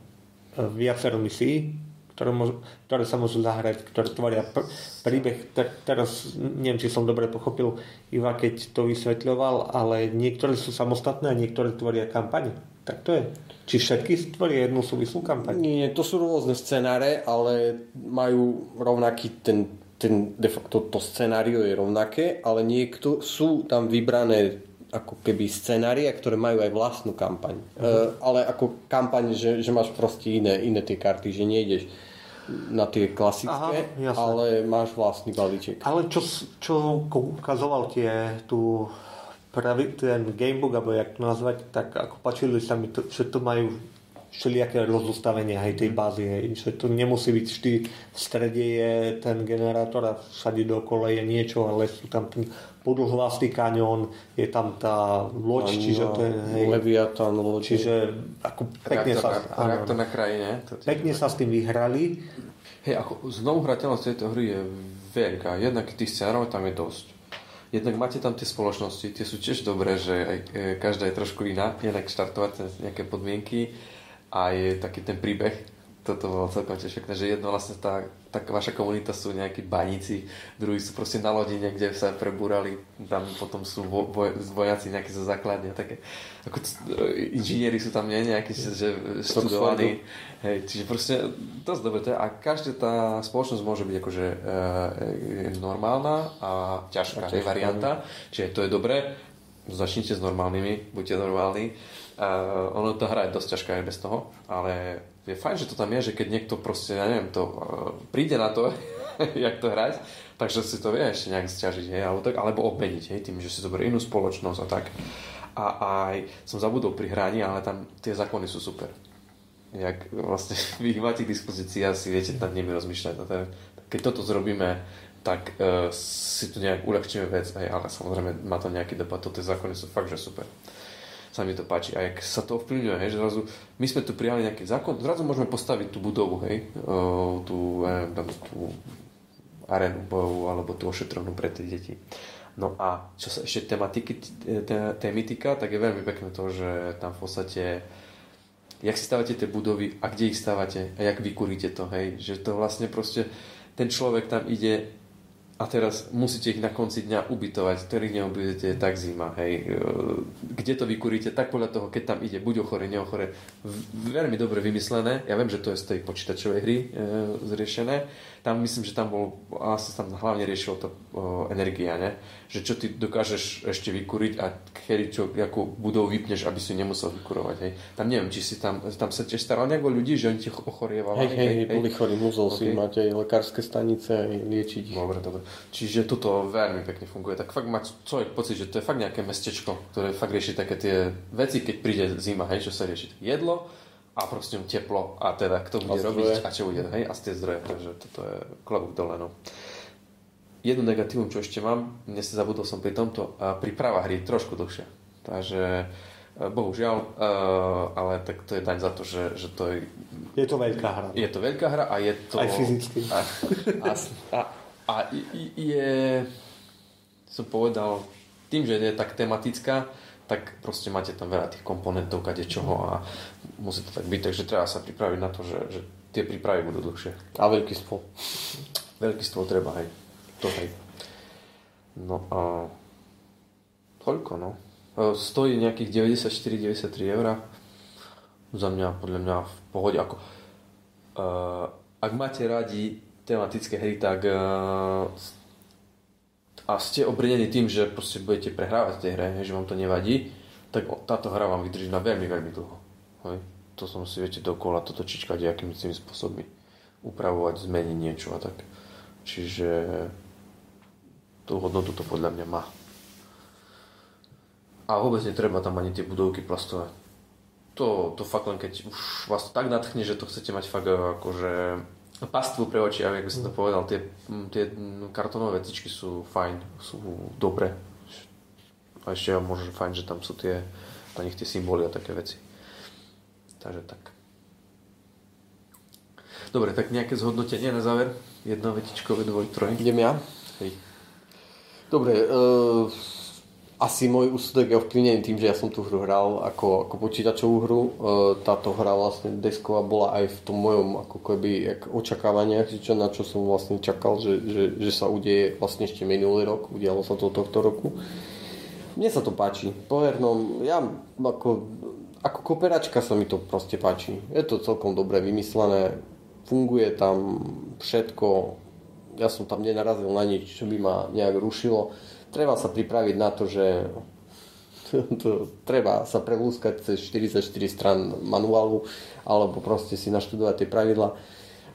viacero misií, ktoré, môžu, ktoré sa môžu zahrať, ktoré tvoria pr- príbeh. Ter- teraz neviem, či som dobre pochopil Iva, keď to vysvetľoval, ale niektoré sú samostatné a niektoré tvoria kampaň. Tak to je. Či všetky stvoria jednu súvislú kampaň? Nie, to sú rôzne scenáre, ale majú rovnaký ten, ten de facto to scenário je rovnaké, ale niekto, sú tam vybrané ako keby scenária, ktoré majú aj vlastnú kampaň. Uh-huh. E, ale ako kampaň, že, že máš proste iné, iné tie karty, že nejdeš na tie klasické, aha, ale máš vlastný balíček. Ale čo, čo ukazoval tie tú pravý ten gamebook, alebo jak to nazvať, tak ako páčili sa mi, to, že to majú všelijaké rozostavenie aj tej bázy, hej, že to nemusí byť vždy v strede je ten generátor a všade dokola je niečo, ale sú tam ten podlhovastý kaňón, je tam tá loď, ano, čiže to je, hej, Leviatán, loď, čiže ako pekne reaktor, sa áno, reaktor na krajine, pekne sa s tým vyhrali. Hej, ako znovu hrateľnosť tejto hry je veľká, jednak tých scenárov tam je dosť. Jednak máte tam tie spoločnosti, tie sú tiež dobré, že aj, e, každá je trošku iná, jednak štartovať nejaké podmienky a je taký ten príbeh, toto bolo celkom tiež pekné, že jedno vlastne tá, tá vaša komunita sú nejakí baníci, druhí sú proste na lodi niekde sa prebúrali, tam potom sú vo, voj, vojaci nejaké zo základne, také ako e, inžinieri sú tam nie, nejakí že študovaní, hej, čiže proste dosť dobre to je a každá tá spoločnosť môže byť akože e, e, normálna a ťažká, a ťažká varianta, čiže to je dobré, začnite s normálnymi, buďte normálni. Uh, ono tá hra je dosť ťažká aj bez toho, ale je fajn, že to tam je, že keď niekto proste, ja neviem, to, uh, príde na to, jak to hrať, takže si to vie ešte nejak zťažiť, hej, alebo, tak, alebo obmeniť, hej, tým, že si zoberie inú spoločnosť a tak. A aj som zabudol pri hraní, ale tam tie zákony sú super. Jak vlastne vy máte k dispozícii a si viete nad nimi rozmýšľať. Keď toto zrobíme, tak uh, si tu nejak uľahčíme vec, hej, ale samozrejme má to nejaký dopad, tie zákony sú fakt, že super. Sa mi to páči. A jak sa to ovplyvňuje, hej, že zrazu my sme tu prijali nejaký zákon, zrazu môžeme postaviť tú budovu, hej, o, tú, ja neviem, tú arénu bojovú, alebo tú ošetrovnú pre tie deti. No a čo sa ešte tematiky, témy týka, tak je veľmi pekné to, že tam v podstate jak si stávate tie budovy a kde ich stávate a jak vykuríte to, hej, že to vlastne proste ten človek tam ide a teraz musíte ich na konci dňa ubytovať, ktorých neubytujete, tak zima, hej. Kde to vykuríte, tak podľa toho, keď tam ide, buď ochore, neochore. Veľmi dobre vymyslené, ja viem, že to je z tej počítačovej hry e, zriešené. Tam myslím, že tam bolo, asi tam hlavne riešilo to e, energia, ne? Že čo ty dokážeš ešte vykuriť a kedy čo, ako budov vypneš, aby si nemusel vykurovať, hej. Tam neviem, či si tam, tam sa tiež staral nejako ľudí, že oni ti ochorievali. Hej, hej, hej, hej, boli chorí, musel okay. Si mať aj lekárske stanice, aj liečiť ich. Dobre, dobre. Čiže toto veľmi pekne funguje. Tak fakt má človek pocit, že to je fakt nejaké mestečko, ktoré fakt rieši také tie veci, keď príde zima, hej, čo sa rieši jedlo a proste teplo a teda kto bude robiť a čo bude, hej, a z tie zdroje. Takže toto je klobúk dole, no. Jedno negatívum, čo ešte mám, mne sa zabudol som pri tomto, príprava hry trošku dlhšia. Takže bohužiaľ, ale tak to je daň za to, že, že to je... Je to veľká hra. Je to veľká hra a je to... Aj fyzicky. A, a, a, a je... Som povedal, tým, že je tak tematická, tak proste máte tam veľa tých komponentov, kadečoho a musí to tak byť, takže treba sa pripraviť na to, že, že tie prípravy budú dlhšie. A veľký stôl. Veľký stôl treba, hej. To hej. No a... Toľko, no. Stojí nejakých deväťdesiatštyri deväťdesiattri eur. Za mňa, podľa mňa v pohode. Ako, uh, ak máte radi tematické hry, tak uh, a ste obrnení tým, že proste budete prehrávať v tej hre, že vám to nevadí, tak oh, táto hra vám vydrží na veľmi, veľmi dlho. Hej. To som si, viete, dokola toto čičkať nejakými tými spôsobmi. Upravovať, zmeniť niečo a tak. Čiže tú hodnotu to podľa mňa má. A vôbec netreba tam ani tie budovky plastové. To, to fakt len keď už vás tak nadchne, že to chcete mať fakt akože pastvu pre oči, ak by som to povedal. Tie, tie kartonové vecičky sú fajn, sú dobré. A ešte ja môžem fajn, že tam sú tie, na nich tie symboly a také veci. Takže tak. Dobre, tak nejaké zhodnotenie na záver? Jedna vetičkové, dvoj, troj. Idem ja? Hej. Dobre, e- asi môj úsudok je ovplyvnený tým, že ja som tú hru hral ako, ako počítačovú hru. Táto hra vlastne desková bola aj v tom mojom ako keby očakávaniach, čo, na čo som vlastne čakal, že, že, že sa udeje vlastne ešte minulý rok, udialo sa to tohto roku. Mne sa to páči. Povernom, ja ako, ako koperačka sa mi to proste páči. Je to celkom dobre vymyslené, funguje tam všetko. Ja som tam nenarazil na nič, čo by ma nejak rušilo. Treba sa pripraviť na to, že to, to, treba sa prelúskať cez štyridsaťštyri strán manuálu alebo proste si naštudovať tie pravidlá.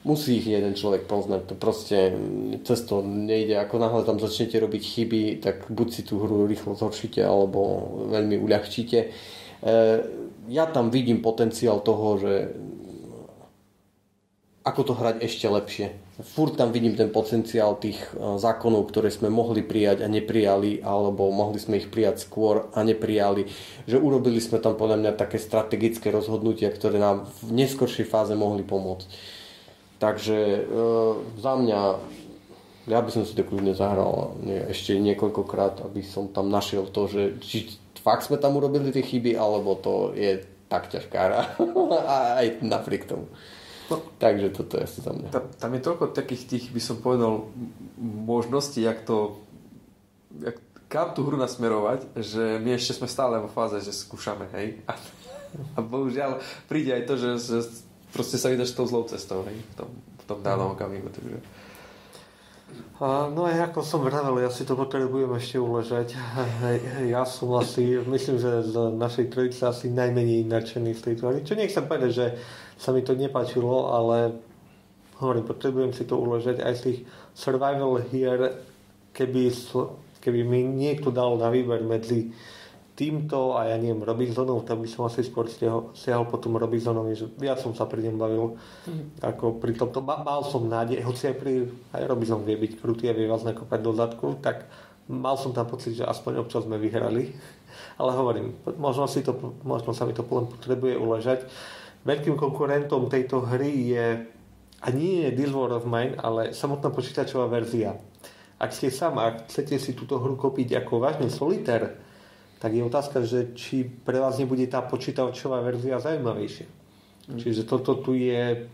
Musí ich jeden človek poznať. To proste cez to nejde. Ako náhle tam začnete robiť chyby, tak buď si tú hru rýchlo zhoršíte alebo veľmi uľahčíte. E, ja tam vidím potenciál toho, že ako to hrať ešte lepšie. Furt tam vidím ten potenciál tých zákonov, ktoré sme mohli prijať a neprijali, alebo mohli sme ich prijať skôr a neprijali. Že urobili sme tam podľa mňa také strategické rozhodnutia, ktoré nám v neskoršej fáze mohli pomôcť. Takže e, za mňa, ja by som si to kľudne zahral nie, ešte niekoľkokrát, aby som tam našiel to, že či fakt sme tam urobili tie chyby, alebo to je tak ťažká hra. A aj napriek tomu. No, takže toto je asi za mňa. Tam, tam je toľko takých tých, by som povedal, možností, jak to, jak, kam tú hru nasmerovať, že my ešte sme stále vo fáze, že skúšame, hej. A, a bohužiaľ príde aj to, že, že proste sa vydáš tou zlou cestou, hej, v tom, v tom danom okamihu. Takže... A, no aj ako som vravel, ja si to potrebujem ešte uležať. Ja som asi, myslím, že z našej trojice asi najmenej nadšený z tejto hry. Čo nechcem povedať, že sa mi to nepáčilo, ale hovorím, potrebujem si to uložiť aj z tých survival hier, keby, keby mi niekto dal na výber medzi týmto a ja neviem Robinsonom, tak by som asi skôr siahol po tom Robinsonovi, že ja som sa pri ňom bavil ako pri tomto, mal som nádej, hoci aj, pri, aj Robinson vie byť krutý a vie vás nakopať do zadku, tak mal som tam pocit, že aspoň občas sme vyhrali, ale hovorím, možno, si to, možno sa mi to potrebuje uležať. Veľkým konkurentom tejto hry je, a nie je This War of Mine, ale samotná počítačová verzia. Ak ste sám a chcete si túto hru kúpiť ako vážny solitér, tak je otázka, že či pre vás nebude tá počítačová verzia zaujímavejšia. Mm. Čiže toto tu je,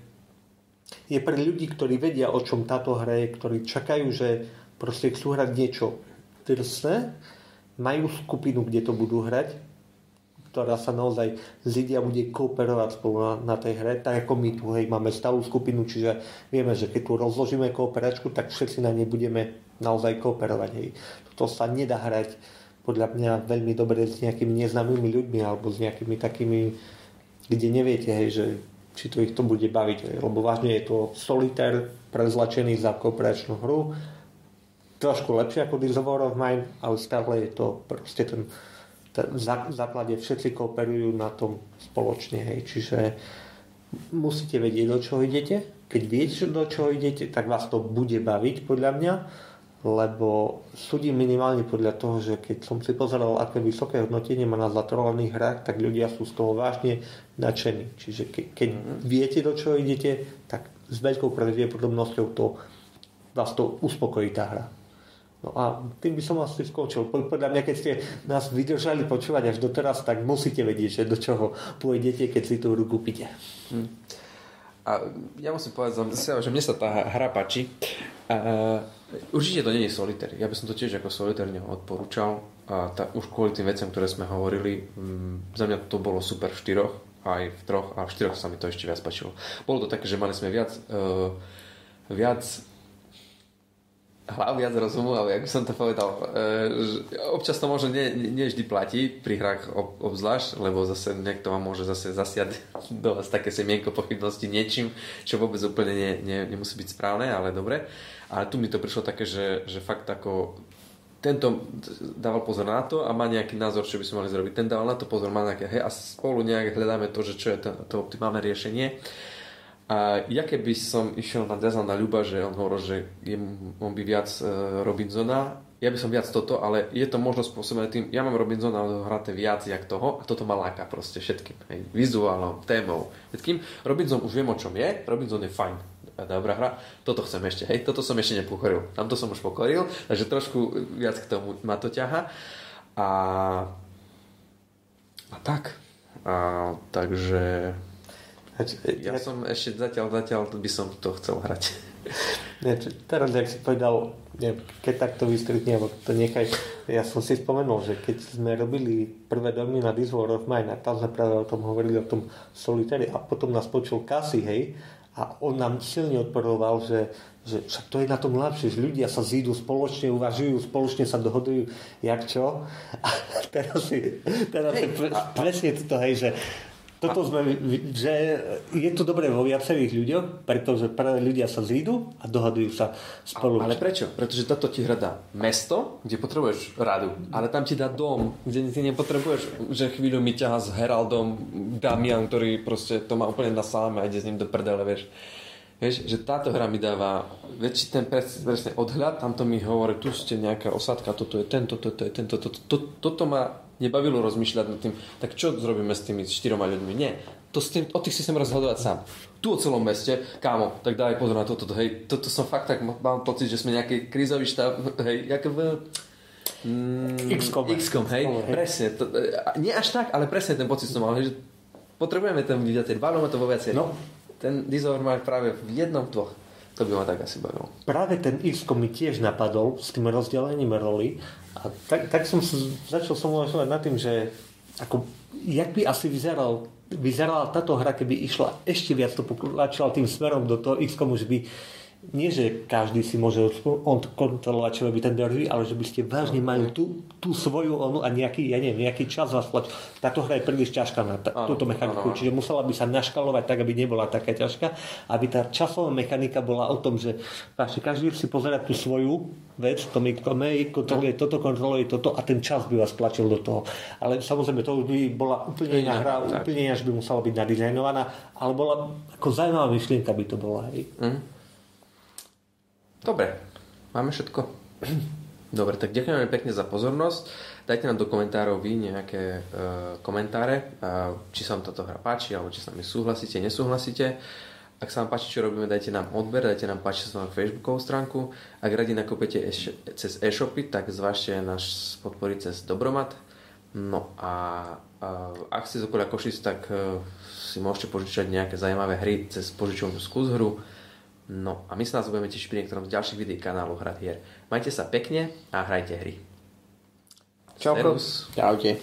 je pre ľudí, ktorí vedia, o čom táto hra je, ktorí čakajú, že proste chcú hrať niečo drsné, majú skupinu, kde to budú hrať, ktorá sa naozaj zidia bude kooperovať spolu na, na tej hre, tak ako my tu hej, máme stavú skupinu, čiže vieme, že keď tu rozložíme kooperačku, tak všetci na nej budeme naozaj kooperovať. Hej. Toto sa nedá hrať podľa mňa veľmi dobre s nejakými neznámymi ľuďmi alebo s nejakými takými, kde neviete, hej, že či to ich to bude baviť, hej, lebo vážne je to solitér prezlačený za kooperačnú hru trošku lepšie ako This War of Mine, ale stále je to proste ten, ten v základe všetci kooperujú na tom spoločne, hej, čiže musíte vedieť, do čoho idete. Keď viete, do čoho idete, tak vás to bude baviť, podľa mňa, lebo súdim minimálne podľa toho, že keď som si pozeral, aké vysoké hodnotenie má na zatrovaných hrách, tak ľudia sú z toho vážne nadšení. Čiže ke, keď viete, do čoho idete, tak s veľkou pravdepodobnosťou to vás to uspokojí tá hra. No a tým by som asi skončil. Podľa mňa, keď ste nás vydržali počúvať až doteraz, tak musíte vedieť, že do čoho pôjdete, keď si tú hru kúpite. Hm. A ja musím povedať, že mne sa tá hra páči. A určite to nie je solitér. Ja by som to tiež ako solitérne odporúčal. A tá, už kvôli tým veciam, ktoré sme hovorili, m, za mňa to bolo super v štyroch, aj v troch, a v štyroch sa mi to ešte viac páčilo. Bolo to také, že mali sme viac uh, viac hlav, viac rozumu, ale jak by som to povedal, uh, občas to možno nie, nie vždy platí pri hrách ob, obzvlášť, lebo zase niekto vám môže zase zasiať do vás také semienko pochybnosti niečím, čo vôbec úplne nie, nie, nemusí byť správne, ale dobre. Ale tu mi to prišlo také, že, že fakt ako tento dával pozor na to a má nejaký názor, čo by sme mali zrobiť. Ten dával na to pozor, má nejaké, hej, a spolu nejak hľadáme to, že čo je to, to optimálne riešenie. A ja keby som išiel na Dazal na Ľuba, že on hovoril, že je, on by viac uh, Robinsona, ja by som viac toto, ale je to možno spôsobené tým, ja mám Robinsona odohraté viac jak toho a toto ma láka proste všetkým, hej, vizuálom, témou, všetkým. Robinson už viem, o čom je, Robinson je fajn, dobrá hra, toto chcem ešte, hej, toto som ešte nepokoril, tamto som už pokoril, takže trošku viac k tomu ma to ťaha a a tak a, takže ja som ešte zatiaľ, zatiaľ by som to chcel hrať. Ne, teraz, jak si povedal, neviem, keď takto vystriedne, alebo to nechaj, ja som si spomenul, že keď sme robili prvé domy na This War of Mine a tam sme práve o tom hovorili, o tom solitári a potom nás počul Kasi, hej, a on nám silne odporoval, že, že však to je na tom lepšie, že ľudia sa zídu spoločne, uvažujú, spoločne sa dohodujú, jak čo. A teraz si, teraz si pre, presne toto, hej, že toto sme, že je to dobré vo viacerých ľuďoch, pretože práve ľudia sa zídu a dohadujú sa spolu. Ale prečo? Pretože toto ti hra dá mesto, kde potrebuješ radu, ale tam ti dá dom, kde ty nepotrebuješ, že chvíľu mi ťaha s Heraldom Damian, ktorý proste to má úplne na sáme a ide s ním do prdele, vieš. Vieš, že táto hra mi dáva väčší ten presne odhľad, tamto mi hovorí, tu ste nejaká osádka, toto je tento, toto je tento, toto, to, toto ma nebavilo rozmýšľať nad tým, tak čo zrobíme s tými štyroma ľuďmi, nie, to s tým, o tých si sem rozhodovať sám, tu o celom meste, kámo, tak daj pozor na toto, hej, toto som fakt tak, mám pocit, že sme nejaký krízový štáb, hej, jak v mm, iks kom, iks kom, hej, hej, presne, to, nie až tak, ale presne ten pocit som mal, hej, že potrebujeme tam vidieť, bavíme to vo viacej, no, ten dizor má práve v jednom, v dvoch, to by ma tak asi bavilo. Práve ten iks kom mi tiež napadol s tým rozdelením roli a tak, tak som začal som uvažovať nad tým, že ako, jak by asi vyzeral, vyzerala táto hra, keby išla ešte viac to pokračovala tým smerom do toho iks komu, že by nie, že každý si môže kontrolovať, čo by ten drží, ale že by ste vážne mali tú, tú svoju onu a nejaký, ja neviem, nejaký čas vás tlačil. Táto hra je príliš ťažká na t- túto mechaniku, ano. Čiže musela by sa naškalovať tak, aby nebola taká ťažká, aby tá časová mechanika bola o tom, že každý si pozerá tú svoju vec, to mi kontroluje toto, kontroluje toto a ten čas by vás tlačil do toho. Ale samozrejme, to už by bola úplne iná hra, tak. Úplne až by musela byť nadizajnovaná, ale bola ako zaujímavá myšlienka by to bola. Hej. Mm. Dobre, máme všetko. Dobre, tak ďakujeme pekne za pozornosť. Dajte nám do komentárov vy nejaké e, komentáre, a či sa vám táto hra páči, alebo či sa mi súhlasíte, nesúhlasíte. Ak sa vám páči, čo robíme, dajte nám odber, dajte nám páči sa na Facebookovú stránku. Ak radi nakúpete e- cez e-shopy, tak zvážte nás podporiť cez Dobromat. No a, a ak ste z okolia Košic, tak e, si môžete požičať nejaké zaujímavé hry cez požičovú skúshru. No a my sa nás budeme tešiť pri niektorom z ďalších videí kanálu Hrad Hier. Majte sa pekne a hrajte hry. Čauko. Čaute.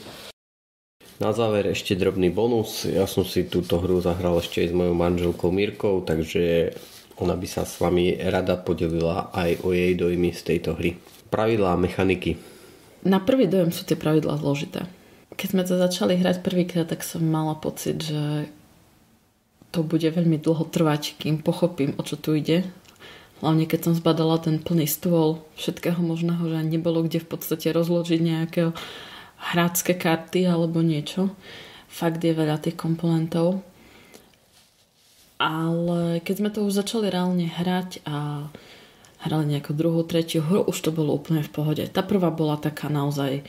Na záver ešte drobný bonus. Ja som si túto hru zahral ešte aj s mojou manželkou Mirkou, takže ona by sa s vami rada podelila aj o jej dojmy z tejto hry. Pravidlá a mechaniky. Na prvý dojem sú tie pravidlá zložité. Keď sme to začali hrať prvýkrát, tak som mala pocit, že to bude veľmi dlho trvať, kým pochopím, o čo tu ide. Hlavne keď som zbadala ten plný stôl všetkého možného, že nebolo kde v podstate rozložiť nejaké hráčske karty alebo niečo. Fakt je veľa tých komponentov. Ale keď sme to už začali reálne hrať a hrali nejakú druhú, tretiu hru, už to bolo úplne v pohode. Tá prvá bola taká naozaj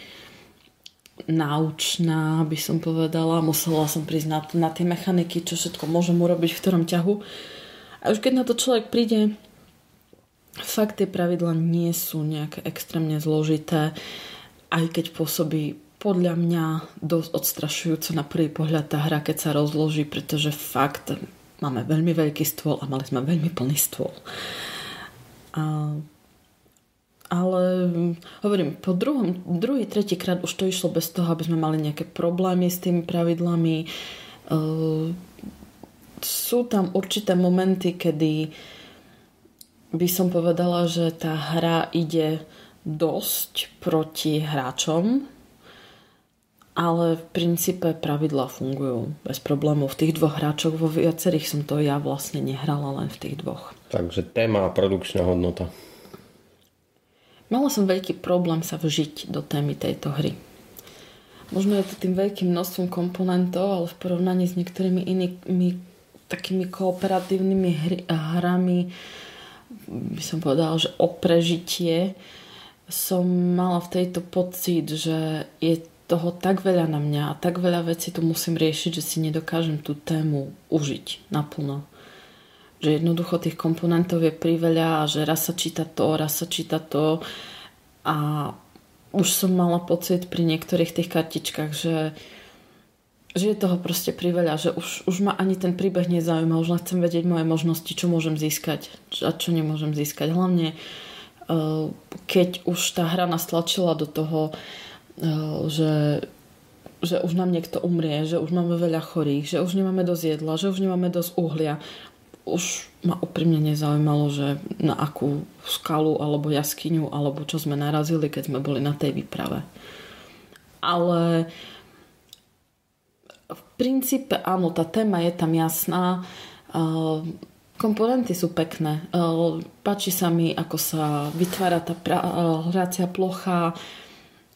náučná, by som povedala. Musela som prísť na tie mechaniky, čo všetko môžem urobiť, v ktorom ťahu. A už keď na to človek príde, fakt tie pravidlá nie sú nejaké extrémne zložité, aj keď pôsobí podľa mňa dosť odstrašujúco na prvý pohľad tá hra, keď sa rozloží, pretože fakt máme veľmi veľký stôl a mali sme veľmi plný stôl. A, ale hovorím, po druhom, druhý, tretí krát už to išlo bez toho, aby sme mali nejaké problémy s tými pravidlami. Uh, sú tam určité momenty, kedy by som povedala, že tá hra ide dosť proti hráčom, ale v princípe pravidlá fungujú bez problémov. V tých dvoch hráčoch, vo viacerých som to ja vlastne nehrala, len v tých dvoch. Takže téma a produkčná hodnota. Mala som veľký problém sa vžiť do témy tejto hry. Možno je to tým veľkým množstvom komponentov, ale v porovnaní s niektorými inými takými kooperatívnymi hry, hrami by som povedala, že o prežitie, som mala v tejto pocit, že je toho tak veľa na mňa a tak veľa vecí tu musím riešiť, že si nedokážem tú tému užiť naplno. Že jednoducho tých komponentov je priveľa a že raz sa číta to, raz sa číta to a už som mala pocit pri niektorých tých kartičkách, že že je toho proste priveľa, že už, už ma ani ten príbeh nezaujíma, už len chcem vedieť moje možnosti, čo môžem získať a čo nemôžem získať. Hlavne keď už tá hra nás tlačila do toho, že, že už nám niekto umrie, že už máme veľa chorých, že už nemáme dosť jedla, že už nemáme dosť uhlia. Už ma úprimne nezaujímalo, že na akú skalu alebo jaskyňu alebo čo sme narazili, keď sme boli na tej výprave. Ale v princípe áno, tá téma je tam jasná, komponenty sú pekné, páči sa mi, ako sa vytvára tá hracia plocha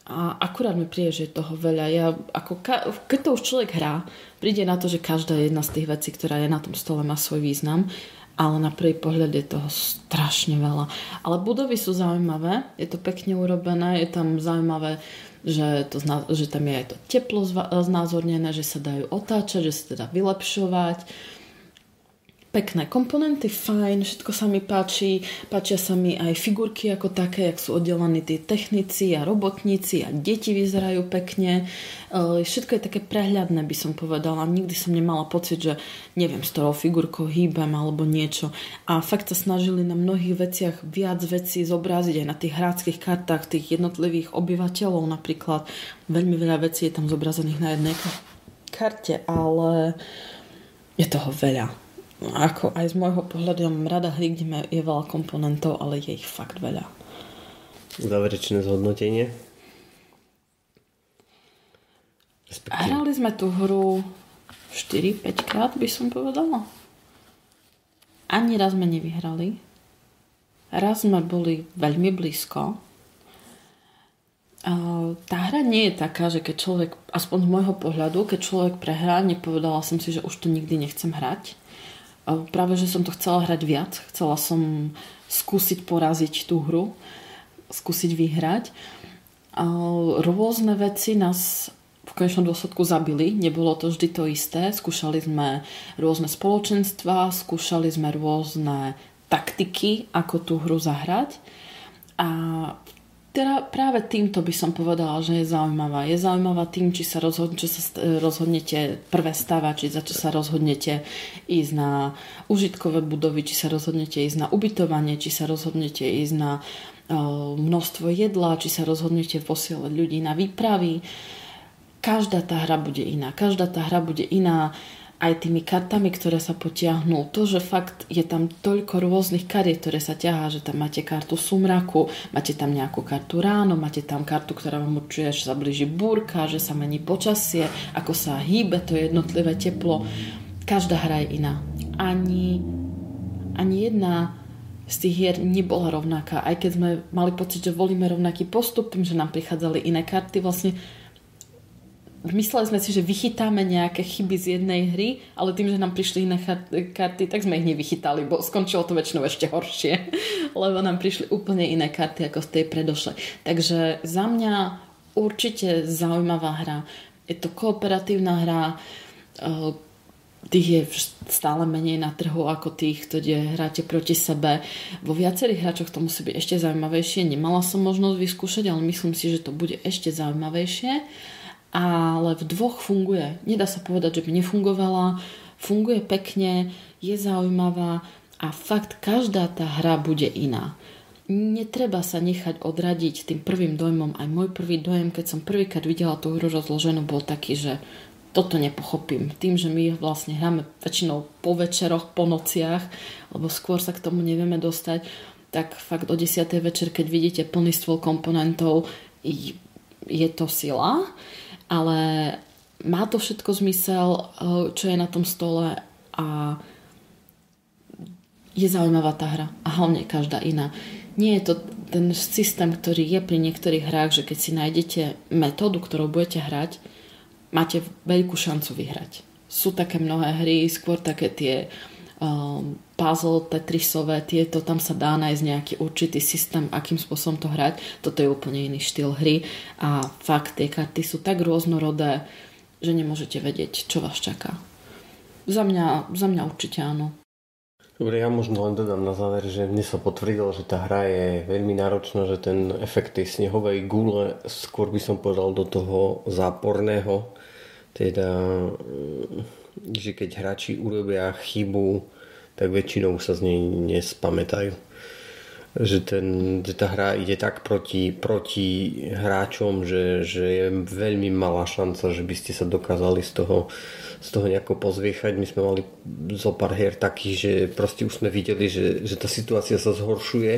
a akurát mi príde, že je toho veľa. Ja, ako ka- keď to už človek hrá, príde na to, že každá jedna z tých vecí, ktorá je na tom stole, má svoj význam, ale na prvý pohľad je toho strašne veľa. Ale budovy sú zaujímavé, je to pekne urobené, je tam zaujímavé, že, to, že tam je aj to teplo znázornené, že sa dajú otáčať, že sa teda vylepšovať. Pekné komponenty, fajn, všetko sa mi páči. Páčia sa mi aj figurky ako také, jak sú oddelení tí technici a robotníci a deti vyzerajú pekne. Všetko je také prehľadné, by som povedala. Nikdy som nemala pocit, že neviem, s ktorou figurkou hýbem alebo niečo. A fakt sa snažili na mnohých veciach viac vecí zobraziť, aj na tých hráckych kartách tých jednotlivých obyvateľov napríklad. Veľmi veľa vecí je tam zobrazených na jednej karte, ale je toho veľa. Ako aj z môjho pohľadu, ja mám rada hry, kde je veľa komponentov, ale je ich fakt veľa. Záverečné zhodnotenie? Respektíve. Hrali sme tú hru štyri päť krát, by som povedala. Ani raz sme nevyhrali. Raz sme boli veľmi blízko. Tá hra nie je taká, že keď človek, aspoň z môjho pohľadu, keď človek prehrá, nepovedala som si, že už to nikdy nechcem hrať. Práve, že som to chcela hrať viac. Chcela som skúsiť poraziť tú hru. Skúsiť vyhrať. Rôzne veci nás v konečnom dôsledku zabili. Nebolo to vždy to isté. Skúšali sme rôzne spoločenstva, skúšali sme rôzne taktiky, ako tú hru zahrať. A teda práve týmto by som povedala, že je zaujímavá. Je zaujímavá tým, či sa rozhodne, či sa rozhodnete prvé stavať, či za čo sa rozhodnete ísť na užitkové budovy, či sa rozhodnete ísť na ubytovanie, či sa rozhodnete ísť na uh, množstvo jedla, či sa rozhodnete posielať ľudí na výpravy. Každá tá hra bude iná. Každá tá hra bude iná aj tými kartami, ktoré sa potiahnú. To, že fakt je tam toľko rôznych kariet, ktoré sa ťahá, že tam máte kartu sumraku, máte tam nejakú kartu ráno, máte tam kartu, ktorá vám určuje, že sa blíži búrka, že sa mení počasie, ako sa hýbe to jednotlivé teplo. Každá hra je iná. Ani, ani jedna z tých hier nebola rovnaká. Aj keď sme mali pocit, že volíme rovnaký postup, tým, že nám prichádzali iné karty, vlastne mysleli sme si, že vychytáme nejaké chyby z jednej hry, ale tým, že nám prišli iné karty, tak sme ich nevychytali, bo skončilo to väčšinou ešte horšie, lebo nám prišli úplne iné karty ako v tej predošlej. Takže za mňa určite zaujímavá hra. Je to kooperatívna hra, tých je stále menej na trhu ako tých, kde hráte proti sebe. Vo viacerých hráčoch to musí byť ešte zaujímavejšie. Nemala som možnosť vyskúšať, ale myslím si, že to bude ešte zaujímavejšie. Ale v dvoch funguje. Nedá sa povedať, že by nefungovala. Funguje pekne, je zaujímavá a fakt každá tá hra bude iná. Netreba sa nechať odradiť tým prvým dojmom. Aj môj prvý dojem, keď som prvýkrát videla tú hru rozloženú, bol taký, že toto nepochopím. Tým, že my vlastne hráme väčšinou po večeroch, po nociach, lebo skôr sa k tomu nevieme dostať, tak fakt o desiatej večer, keď vidíte plný stôl komponentov, je to sila, ale má to všetko zmysel, čo je na tom stole a je zaujímavá tá hra a hlavne každá iná. Nie je to ten systém, ktorý je pri niektorých hrách, že keď si nájdete metódu, ktorou budete hrať, máte veľkú šancu vyhrať. Sú také mnohé hry, skôr také tie um, puzzle, tetrisové, tieto, tam sa dá nájsť nejaký určitý systém, akým spôsobom to hrať. Toto je úplne iný štýl hry a fakt tie karty sú tak rôznorodé, že nemôžete vedieť, čo vás čaká. Za mňa, za mňa určite áno. Dobre, ja možno len dodám na záver, že mne sa potvrdilo, že tá hra je veľmi náročná, že ten efekt tej snehovej gule, skôr by som povedal do toho záporného, teda, že keď hráči urobia chybu, tak väčšinou sa z nej nespamätajú. Že, ten, že tá hra ide tak proti, proti hráčom, že, že je veľmi malá šanca, že by ste sa dokázali z toho z toho nejako pozviechať. My sme mali zo pár her takých, že proste už sme videli, že, že tá situácia sa zhoršuje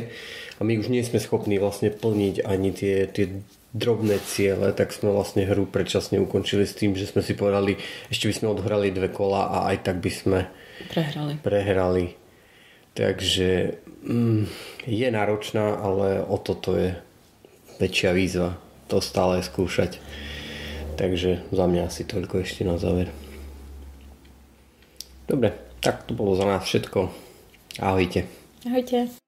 a my už nie sme schopní vlastne plniť ani tie, tie drobné ciele, tak sme vlastne hru predčasne ukončili s tým, že sme si povedali, ešte by sme odhrali dve kola a aj tak by sme prehrali. prehrali. Takže mm, je náročná, ale o toto je väčšia výzva. To stále skúšať. Takže za mňa asi toľko ešte na záver. Dobre, tak to bolo za nás všetko. Ahojte. Ahojte.